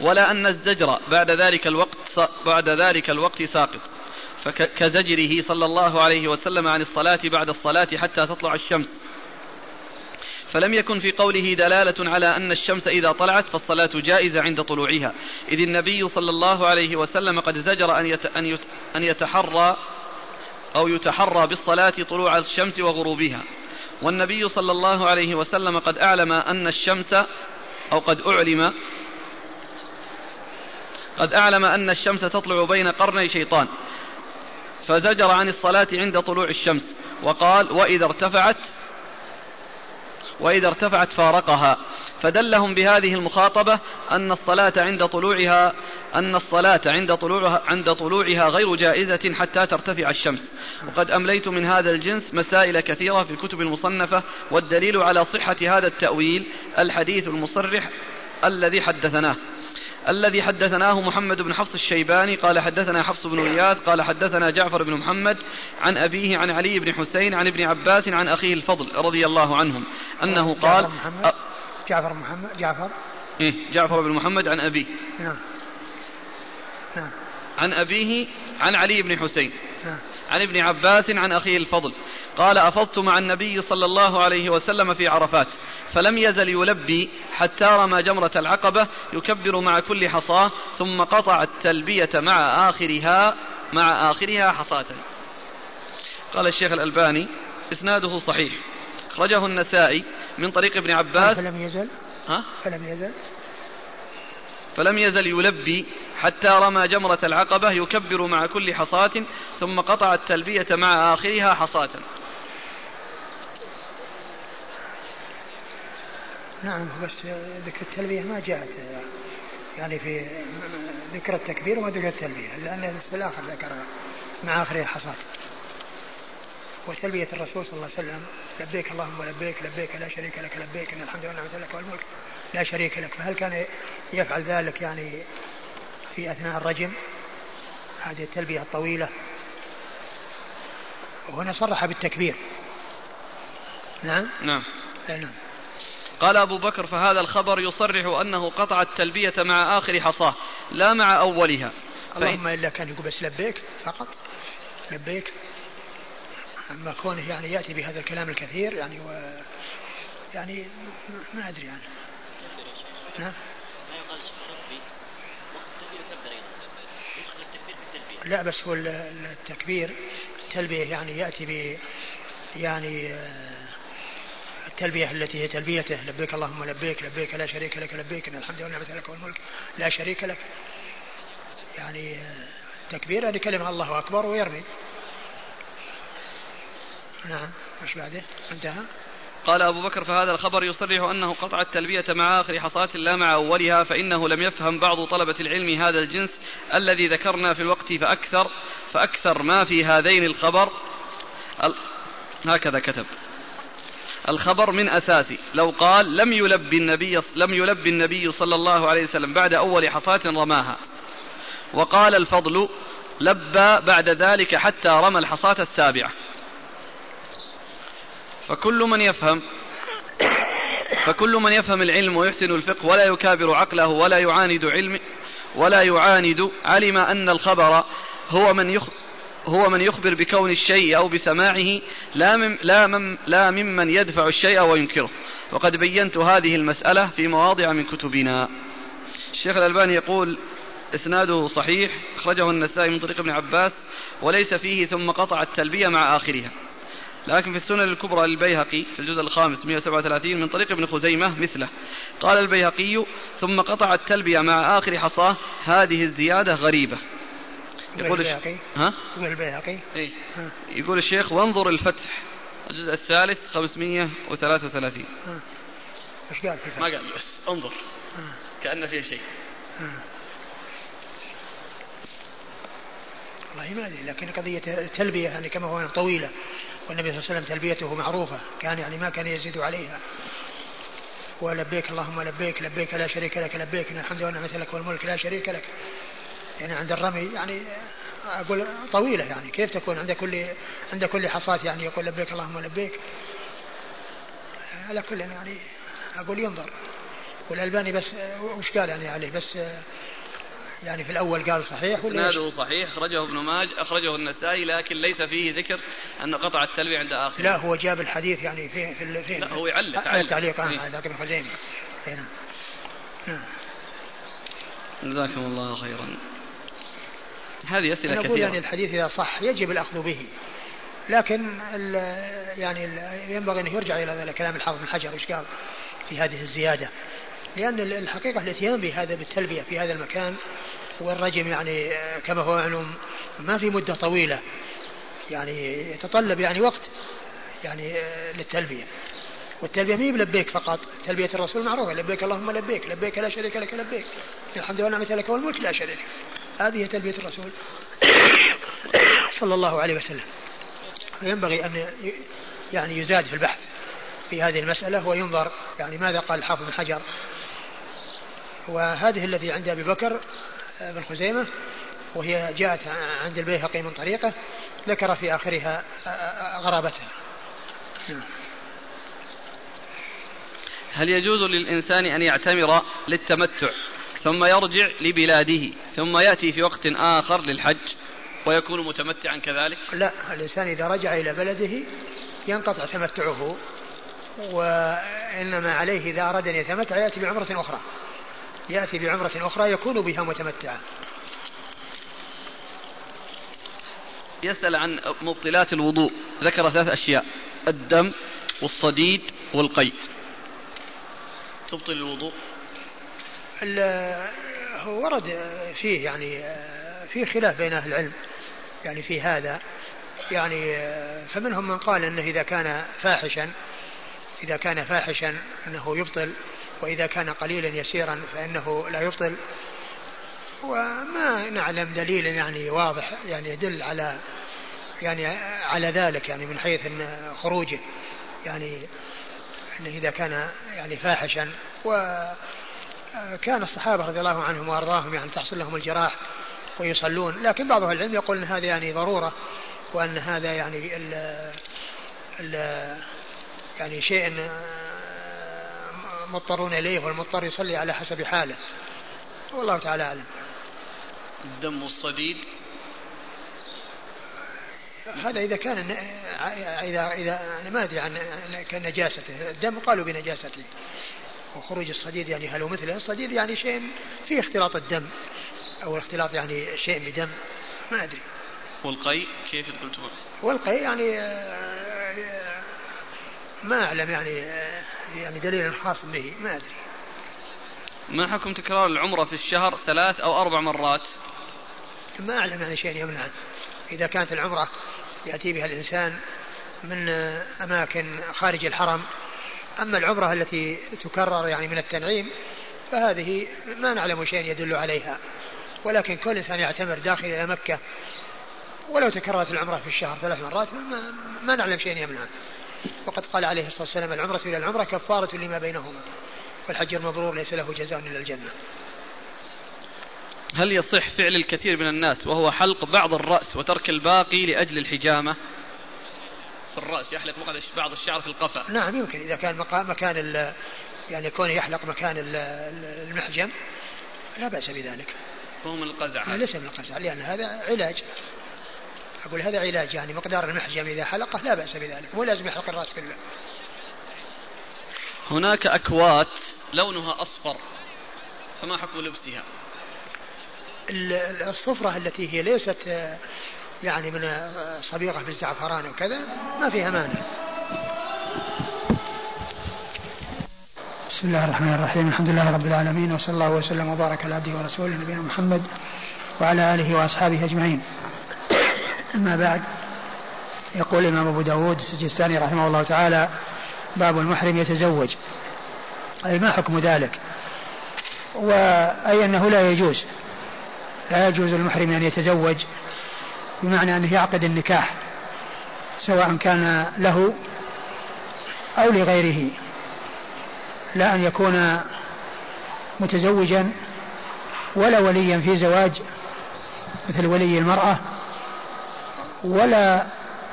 ولا أن الزجر بعد ذلك الوقت بعد ذلك الوقت ساقط، فكزجره صلى الله عليه وسلم عن الصلاة بعد الصلاة حتى تطلع الشمس، فلم يكن في قوله دلالة على أن الشمس إذا طلعت فالصلاة جائزة عند طلوعها، إذ النبي صلى الله عليه وسلم قد زجر أن يتحرى أو يتحرى بالصلاة طلوع الشمس وغروبها، والنبي صلى الله عليه وسلم قد أعلم أن الشمس أو قد أعلم قد أعلم أن الشمس تطلع بين قرني شيطان، فزجر عن الصلاة عند طلوع الشمس، وقال: وإذا ارتفعت وإذا ارتفعت فارقها، فدلهم بهذه المخاطبة أن الصلاة عند طلوعها أن الصلاة عند طلوعها, عند طلوعها غير جائزة حتى ترتفع الشمس. وقد أمليت من هذا الجنس مسائل كثيرة في الكتب المصنفة، والدليل على صحة هذا التأويل الحديث المصرح الذي حدثناه الذي حدثناه محمد بن حفص الشيباني قال حدثنا حفص بن غياث قال حدثنا جعفر بن محمد عن أبيه عن علي بن حسين عن ابن عباس عن أخيه الفضل رضي الله عنهم أنه قال: جعفر محمد جعفر إيه جعفر بن محمد عن أبيه نعم نعم عن أبيه عن علي بن حسين نعم عن ابن عباس عن أخيه الفضل قال: أفضت مع النبي صلى الله عليه وسلم في عرفات، فلم يزل يلبي حتى رمى جمرة العقبة يكبر مع كل حصاة، ثم قطع التلبية مع آخرها مع آخرها حصاة. قال الشيخ الألباني: إسناده صحيح، أخرجه النسائي من طريق ابن عباس. فلم يزل ها فلم يزل فلم يزل يلبي حتى رمى جمرة العقبة يكبر مع كل حصاة، ثم قطع التلبية مع آخرها حصاة. نعم، بس ذكر التلبية ما جاءت يعني في ذكر التكبير وما ذكر التلبية، لأن في الآخر ذكرها مع آخرها حصاة. وتلبية الرسول صلى الله عليه وسلم: لبيك اللهم لبيك، لبيك لا شريك لك، لبيك إن الحمد والنعمة لك والملك لا شريك لك. فهل كان يفعل ذلك يعني في أثناء الرجم، هذه التلبية الطويلة؟ وهنا صرح بالتكبير. نعم نعم نعم. قال أبو بكر فهذا الخبر يصرح أنه قطع التلبية مع آخر حصاه لا مع أولها. اللهم إلا كان يقول بس لبيك فقط لبيك. أما كونه يعني يأتي بهذا الكلام الكثير يعني و... يعني ما أدري يعني. نعم. لا بس هو التكبير التلبية يعني يأتي ب يعني التلبية التي هي تلبيته لبيك اللهم لبيك لبيك لا شريك لك لبيك إن الحمد والنعمة لك والملك لا شريك لك. يعني التكبير يعني كلمة الله أكبر ويرمي. نعم مش بعده انتهى. قال أبو بكر فهذا الخبر يصرح أنه قطع التلبية مع آخر حصاة لا مع أولها فإنه لم يفهم بعض طلبة العلم هذا الجنس الذي ذكرنا في الوقت فأكثر فأكثر ما في هذين الخبر ال... هكذا كتب الخبر من أساسي لو قال لم يلب النبي لم يلب النبي صلى الله عليه وسلم بعد أول حصاة رماها. وقال الفضل لبى بعد ذلك حتى رمى الحصاة السابعة. فكل من يفهم فكل من يفهم العلم ويحسن الفقه ولا يكابر عقله ولا يعاند علم ولا يعاند علم أن الخبر هو من يخ هو من يخبر بكون الشيء أو بسماعه لا من لا من لا ممن يدفع الشيء وينكره. وقد بينت هذه المسألة في مواضع من كتبنا. الشيخ الألباني يقول إسناده صحيح أخرجه النسائي من طريق ابن عباس وليس فيه ثم قطع التلبية مع آخرها. لكن في السنن الكبرى للبيهقي في الجزء الخامس مئة وسبعة وثلاثين من طريق ابن خزيمة مثله. قال البيهقي ثم قطع التلبية مع آخر حصاه. هذه الزيادة غريبة. يقول البيهقي ها البيهقي إيه؟ يقول الشيخ وانظر الفتح الجزء الثالث خمسمئة وثلاثة وثلاثين. ايش قال في الفتح؟ ما قال بس انظر ها. كأن فيه شيء ها. والله ما أدري. لكن قضية التلبية يعني كما هو طويلة والنبي صلى الله عليه وسلم تلبيته معروفة كان يعني ما كان يزيد عليها. ولبيك اللهم لبيك لبيك لا شريك لك لبيك إن الحمد والنعمة لك والملك لا شريك لك. يعني عند الرمي يعني أقول طويلة يعني كيف تكون عند كل عند كل حصاة يعني يقول لبيك اللهم لبيك. على كل يعني أقول ينظر. والألباني بس وش قال يعني عليه بس يعني في الأول قال صحيح. إسناده صحيح أخرجه ابن ماجه أخرجه النسائي لكن ليس فيه ذكر أن قطع التلبية عند آخر. لا هو جاب الحديث يعني في في في لا هو يعلق تعليق عن هذاك ابن خزيمة. جزاكم الله خيرا. هذه أسئلة كثيرة. نقول يعني الحديث إذا صح يجب الأخذ به لكن ال يعني ال ينبغي أن يرجع إلى هذا الكلام الحافظ بن حجر إيش قال في هذه الزيادة. لأن الحقيقة الاتيان بهذا بالتلبية في هذا المكان والرجم يعني كما هو معلوم ما في مدة طويلة يعني يتطلب يعني وقت يعني للتلبية. والتلبية مي بلبيك فقط. تلبية الرسول معروفة لبيك اللهم لبيك لبيك لا شريك لك لبيك الحمد لله مثلك والملك لا شريك. هذه تلبية الرسول صلى الله عليه وسلم. ينبغي أن يعني يزاد في البحث في هذه المسألة وينظر يعني ماذا قال الحافظ بن حجر. وهذه التي عند أبي بكر بن خزيمة وهي جاءت عند البيهقي من طريقه ذكر في آخرها غرابتها. هل يجوز للإنسان أن يعتمر للتمتع ثم يرجع لبلاده ثم يأتي في وقت آخر للحج ويكون متمتعا كذلك؟ لا الإنسان إذا رجع إلى بلده ينقطع تمتعه وإنما عليه إذا أراد أن يتمتع يأتي بعمرة أخرى يأتي بعمرة أخرى يكون بها متمتعا. يسأل عن مبطلات الوضوء ذكر ثلاث أشياء الدم والصديد والقيء. تبطل الوضوء هو ورد فيه يعني فيه خلاف بين أهل العلم يعني في هذا يعني فمنهم من قال أنه إذا كان فاحشا إذا كان فاحشا أنه يبطل وإذا كان قليلا يسيرا فإنه لا يبطل. وما نعلم دليل يعني واضح يعني يدل على يعني على ذلك يعني من حيث أن خروجه يعني أنه إذا كان يعني فاحشا. وكان الصحابة رضي الله عنهم وأرضاهم يعني تحصل لهم الجراح ويصلون. لكن بعض أهل العلم يقول أن هذا يعني ضرورة وأن هذا يعني ال ال يعني شيء مضطرون إليه، والمضطر يصلي على حسب حاله، والله تعالى أعلم. الدم الصديد هذا إذا كان إذا إذا أنا ما أدري عن كنجاسته الدم، قالوا بنجاسته. وخروج الصديد يعني هل هو مثله؟ الصديد يعني شيء فيه اختلاط الدم أو اختلاط يعني شيء بدم، ما أدري. والقيء كيف قلتوا؟ والقيء يعني ما أعلم يعني يعني دليل خاص به، ما أدري. ما حكم تكرار العمرة في الشهر ثلاث أو أربع مرات؟ ما أعلم يعني شيء يمنع. إذا كانت العمرة يأتي بها الإنسان من أماكن خارج الحرم، أما العمرة التي تكرر يعني من التنعيم فهذه ما نعلم شيء يدل عليها، ولكن كل إنسان يعتمر داخل إلى مكة ولو تكررت العمرة في الشهر ثلاث مرات ما, ما نعلم شيء يمنع. وقد قال عليه الصلاة والسلام العمرة إلى العمرة كفارة لما بينهما، والحج المبرور ليس له جزاء إلا الجنة. هل يصح فعل الكثير من الناس وهو حلق بعض الرأس وترك الباقي لأجل الحجامة؟ في الرأس يحلق بعض الشعر في القفا. نعم يمكن إذا كان مكان يعني كونه يحلق مكان المحجم لا بأس بذلك. هو من القزع؟ ليس من القزع، لأن هذا علاج، أقول هذا علاج يعني مقدار المحجم إذا حلقه لا بأس بذلك، مو لازم يحلق الرأس كله. هناك أكوات لونها أصفر فما حكم لبسها؟ الصفرة التي هي ليست يعني من صبيغة بالزعفران وكذا ما فيها مانع. بسم الله الرحمن الرحيم، الحمد لله رب العالمين، وصلى الله وسلم وبارك على عبده ورسوله نبينا محمد وعلى آله وأصحابه أجمعين. أما بعد، يقول الإمام أبو داود السجستاني رحمه الله تعالى: باب المحرم يتزوج، أي ما حكم ذلك؟ وأي أنه لا يجوز لا يجوز المحرم أن يتزوج، بمعنى أنه يعقد النكاح سواء كان له أو لغيره، لا أن يكون متزوجا ولا وليا في زواج مثل ولي المرأة، ولا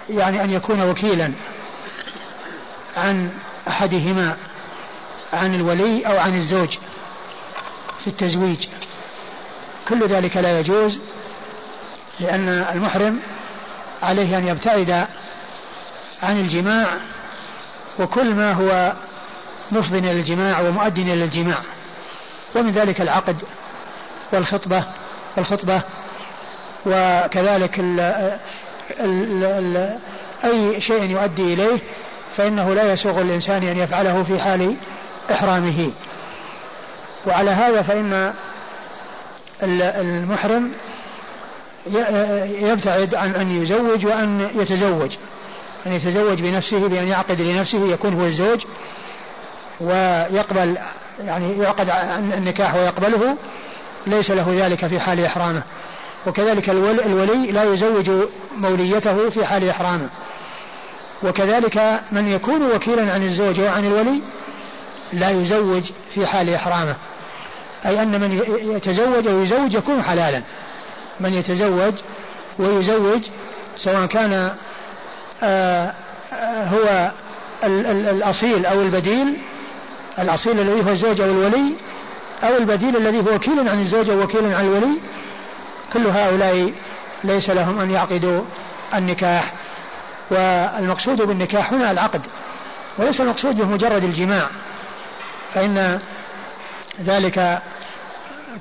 يعني أن يكون وكيلا عن أحدهما، عن الولي أو عن الزوج في التزويج. كل ذلك لا يجوز، لأن المحرم عليه أن يبتعد عن الجماع وكل ما هو مفضٍ إلى الجماع ومؤدٍ إلى الجماع، ومن ذلك العقد والخطبة والخطبة وكذلك ال ال ال أي شيء يؤدي إليه، فإنه لا يسوغ الإنسان أن يفعله في حال إحرامه. وعلى هذا فإن المحرم يبتعد عن أن يزوج وأن يتزوج، أن يتزوج بنفسه بأن يعقد لنفسه يكون هو الزوج، ويقبل يعني يعقد النكاح ويقبله، ليس له ذلك في حال إحرامه. وكذلك الولي لا يزوج موليته في حال إحرامه، وكذلك من يكون وكيلا عن الزوج وعن الولي لا يزوج في حال إحرامه، أي أن من يتزوج ويزوج يكون حلالا. من يتزوج ويزوج سواء كان آه هو الأصيل أو البديل، الأصيل الذي هو الزوج أو الولي، أو البديل الذي هو وكيل عن الزوج أو وكيل عن الولي، كل هؤلاء ليس لهم أن يعقدوا النكاح. والمقصود بالنكاح هنا العقد، وليس المقصود بمجرد الجماع، فإن ذلك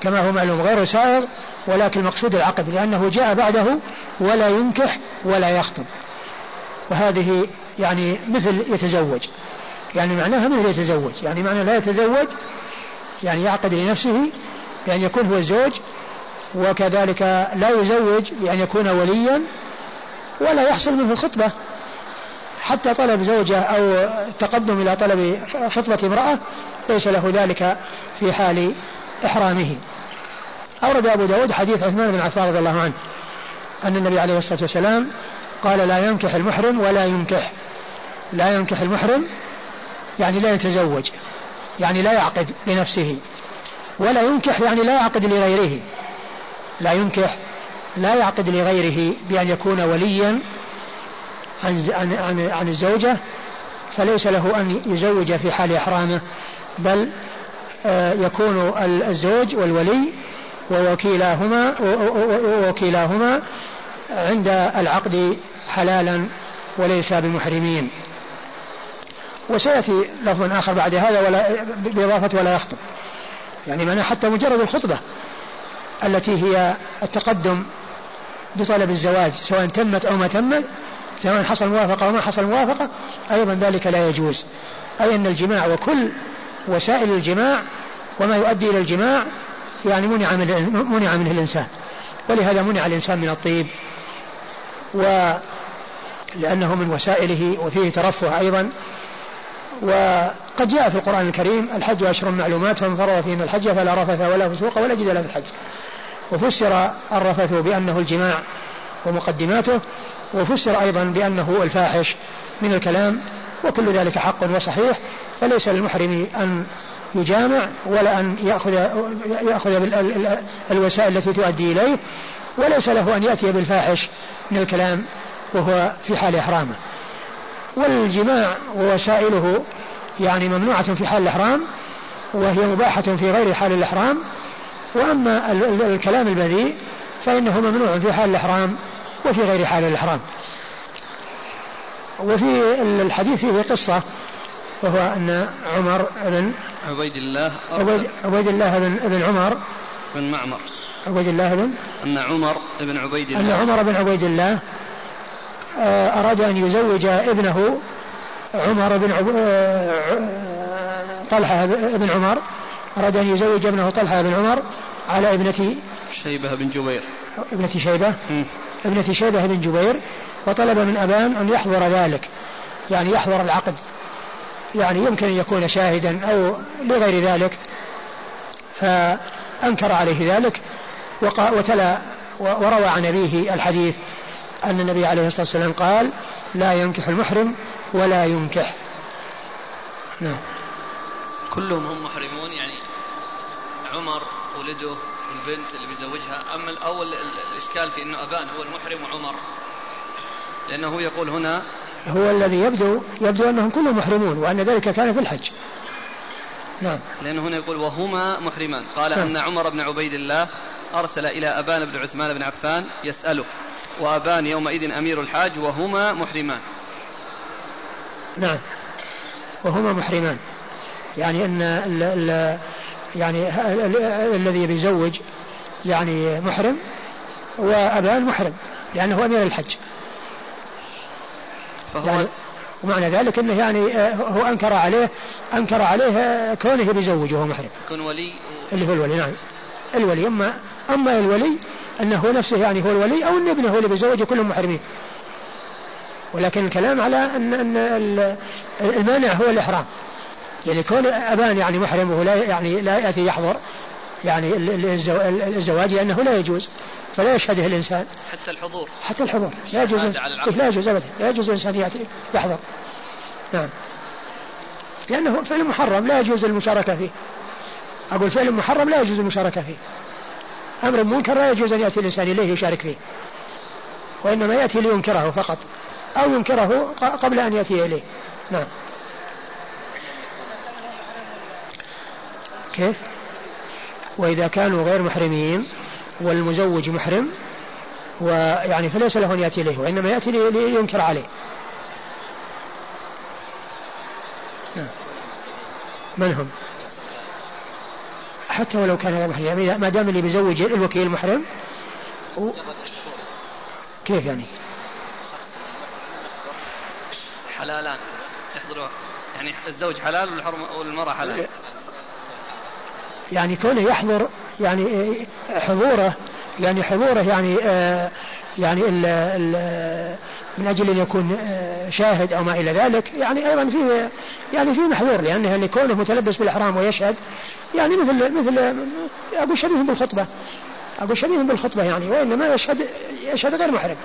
كما هو معلوم غير سائغ، ولكن المقصود العقد، لأنه جاء بعده ولا ينكح ولا يخطب، وهذه يعني مثل يتزوج، يعني معناها مثل يتزوج، يعني معنى لا يتزوج يعني يعقد لنفسه بأن يكون هو الزوج، وكذلك لا يزوج بأن يكون وليا، ولا يحصل منه خطبة، حتى طلب زوجة أو تقدم إلى طلب خطبة امرأة ليس له ذلك في حال إحرامه. أورد أبو داود حديث عثمان بن عفان رضي الله عنه أن النبي عليه الصلاة والسلام قال: لا ينكح المحرم ولا ينكح، لا ينكح المحرم يعني لا يتزوج، يعني لا يعقد لنفسه، ولا ينكح يعني لا يعقد لغيره، لا ينكح لا يعقد لغيره بأن يكون وليا عن, عن, عن, عن الزوجة فليس له أن يزوج في حال إحرامه, بل يكون الزوج والولي ووكيلاهما, ووكيلاهما عند العقد حلالا وليس بمحرمين. وسيأتي لفظ آخر بعد هذا ولا بإضافة ولا يخطب, يعني معنى حتى مجرد الخطبة التي هي التقدم بطلب الزواج سواء تمت أو ما تمت, سواء حصل موافقة أو ما حصل موافقة, أيضا ذلك لا يجوز. أي أن الجماع وكل وسائل الجماع وما يؤدي إلى الجماع يعني منع, من منع منه الإنسان, ولهذا منع الإنسان من الطيب ولأنه من وسائله وفيه ترفه أيضا. وقد جاء في القرآن الكريم الحج أشهر معلومات فمن فرض فيهن الحج فلا رفث ولا فسوق ولا جدال في الحج, وفسر الرفث بأنه الجماع ومقدماته, وفسر أيضا بأنه الفاحش من الكلام, وكل ذلك حق وصحيح, فليس للمحرم أن يجامع ولا أن يأخذ, يأخذ الوسائل التي تؤدي إليه, وليس له أن يأتي بالفاحش من الكلام وهو في حال إحرامه. والجماع ووسائله يعني ممنوعة في حال الإحرام وهي مباحة في غير حال الإحرام, وأما الكلام البذيء فإنه ممنوع في حال الإحرام وفي غير حال الإحرام. وفي الحديث فيه قصة, وهو أن عمر بن عبيد الله عبيد الله بن عمر بن معمر عبيد الله بن أن عمر بن عبيد الله أن عمر بن عبيد الله أراد أن يزوج ابنه عمر بن عب... طلحة بن عمر أراد أن يزوج ابنه طلحة بن عمر على ابنتي شيبة بن جبير ابنتي شيبة م. ابنتي شيبة بن جبير, وطلب من أبان أن يحضر ذلك, يعني يحضر العقد, يعني يمكن أن يكون شاهدا أو لغير ذلك, فأنكر عليه ذلك وق... وتلا وروى عن أبيه الحديث أن النبي عليه الصلاة والسلام قال لا ينكح المحرم ولا ينكح. نعم كلهم هم محرمون, يعني عمر ولده البنت اللي بيزوجها. أما الأول الإشكال في أنه أبان هو المحرم وعمر, لأنه يقول هنا هو الذي يبدو يبدو أنهم كلهم محرمون وأن ذلك كان في الحج. نعم لأنه هنا يقول وهما محرمان. قال نعم. أن عمر بن عبيد الله أرسل إلى أبان بن عثمان بن عفان يسأله, وأبان يومئذ أمير الحاج وهما محرمان. نعم وهما محرمان, يعني أن ال ال يعني ال الذي بيزوج يعني محرم وأبان محرم لأنه أمير الحج, فهو يعني ومعنى ذلك أنه يعني هو أنكر عليه أنكر عليه كونه بيزوج وهو محرم, كن ولي اللي هو الولي. نعم الولي, أما أما الولي أنه نفسه يعني هو الولي أو أن ابنه هو اللي بيزوجه, كلهم محرمين, ولكن الكلام على أن, أن المانع هو الإحرام, يعني كون أبان يعني محرمه لا يعني لا يأتي يحضر يعني الزواج لأنه لا يجوز, فلا يشهده الإنسان حتى الحضور حتى الحضور لا يجوز لا يجوز أبدا لا يجوز الإنسان يأتي يحضر. نعم لأنه فعل محرم لا يجوز المشاركة فيه, أقول فعل محرم لا يجوز المشاركة فيه, أمر منكر لا يجوز أن يأتي الإنسان إليه يشارك فيه, وإنما يأتي لينكره فقط أو ينكره قبل أن يأتي إليه. نعم كيف؟ وإذا كانوا غير محرمين والمزوج محرم ويعني فليس له أن يأتي إليه, وإنما يأتي لينكر عليه. نعم من هم؟ حتى ولو كان غير محرم, ما دام اللي بيزوج الوكيل محرم و... كيف يعني حلالان يحضروا, يعني الزوج حلال والمرأة حلال, يعني كونه يحضر يعني حضوره يعني حضوره يعني آه يعني ال ال من أجل أن يكون آه شاهد أو ما إلى ذلك, يعني أيضا فيه يعني فيه محظور, لأنه اللي كونه متلبس بالإحرام ويشهد يعني مثل مثل أقول شبيه بالخطبة أقول شبيه بالخطبة يعني, وإنما يشهد يشهد غير محرم.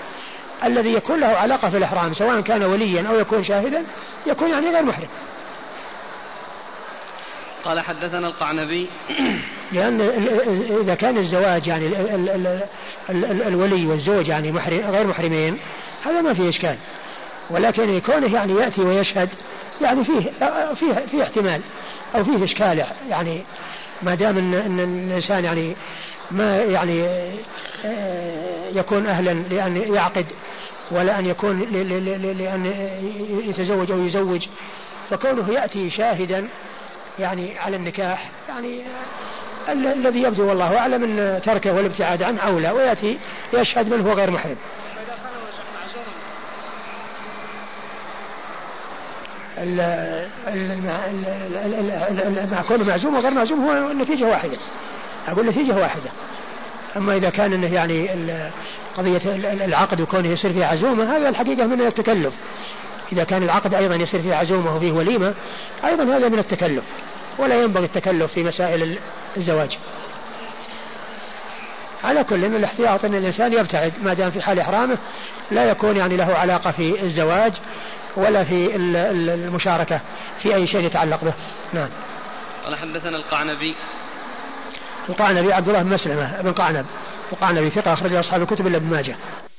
الذي يكون له علاقة في الإحرام سواء كان وليا أو يكون شاهدا يكون يعني غير محرم. قال حدثنا القعنبي, لأن إذا كان الزواج يعني ال ال ال ال ال الولي والزوج يعني محرم غير محرمين هذا ما فيه إشكال, ولكن كونه يعني يأتي ويشهد يعني فيه, فيه, فيه احتمال أو فيه إشكال, يعني ما دام أن الإنسان يعني ما يعني يكون أهلا لأن يعقد ولا أن يكون لأن يتزوج أو يزوج, فكونه يأتي شاهدا يعني على النكاح يعني الذي يبدو والله أعلم من تركه والابتعاد عنه أو لا, ويأتي يشهد منه غير محرم. مع كونه معزوم وغير معزوم هو النتيجة واحدة, أقول نتيجة واحدة. أما إذا كان إنه يعني قضية العقد وكونه يصير فيه عزومة, هذا الحقيقة من التكلف. إذا كان العقد أيضا يصير فيه عزومة وفيه وليمة أيضا هذا من التكلف, ولا ينبغي التكلف في مسائل الزواج. على كل من الاحتياط أن الإنسان يبتعد ما دام في حال إحرامه, لا يكون يعني له علاقة في الزواج ولا في المشاركة في أي شيء يتعلق به. نعم. قال حدثنا القعنبي. القعنبي عبد الله بن مسلمة بن قعنب, القعنبي ثقة أخرج أصحاب الكتب إلا ابن ماجه.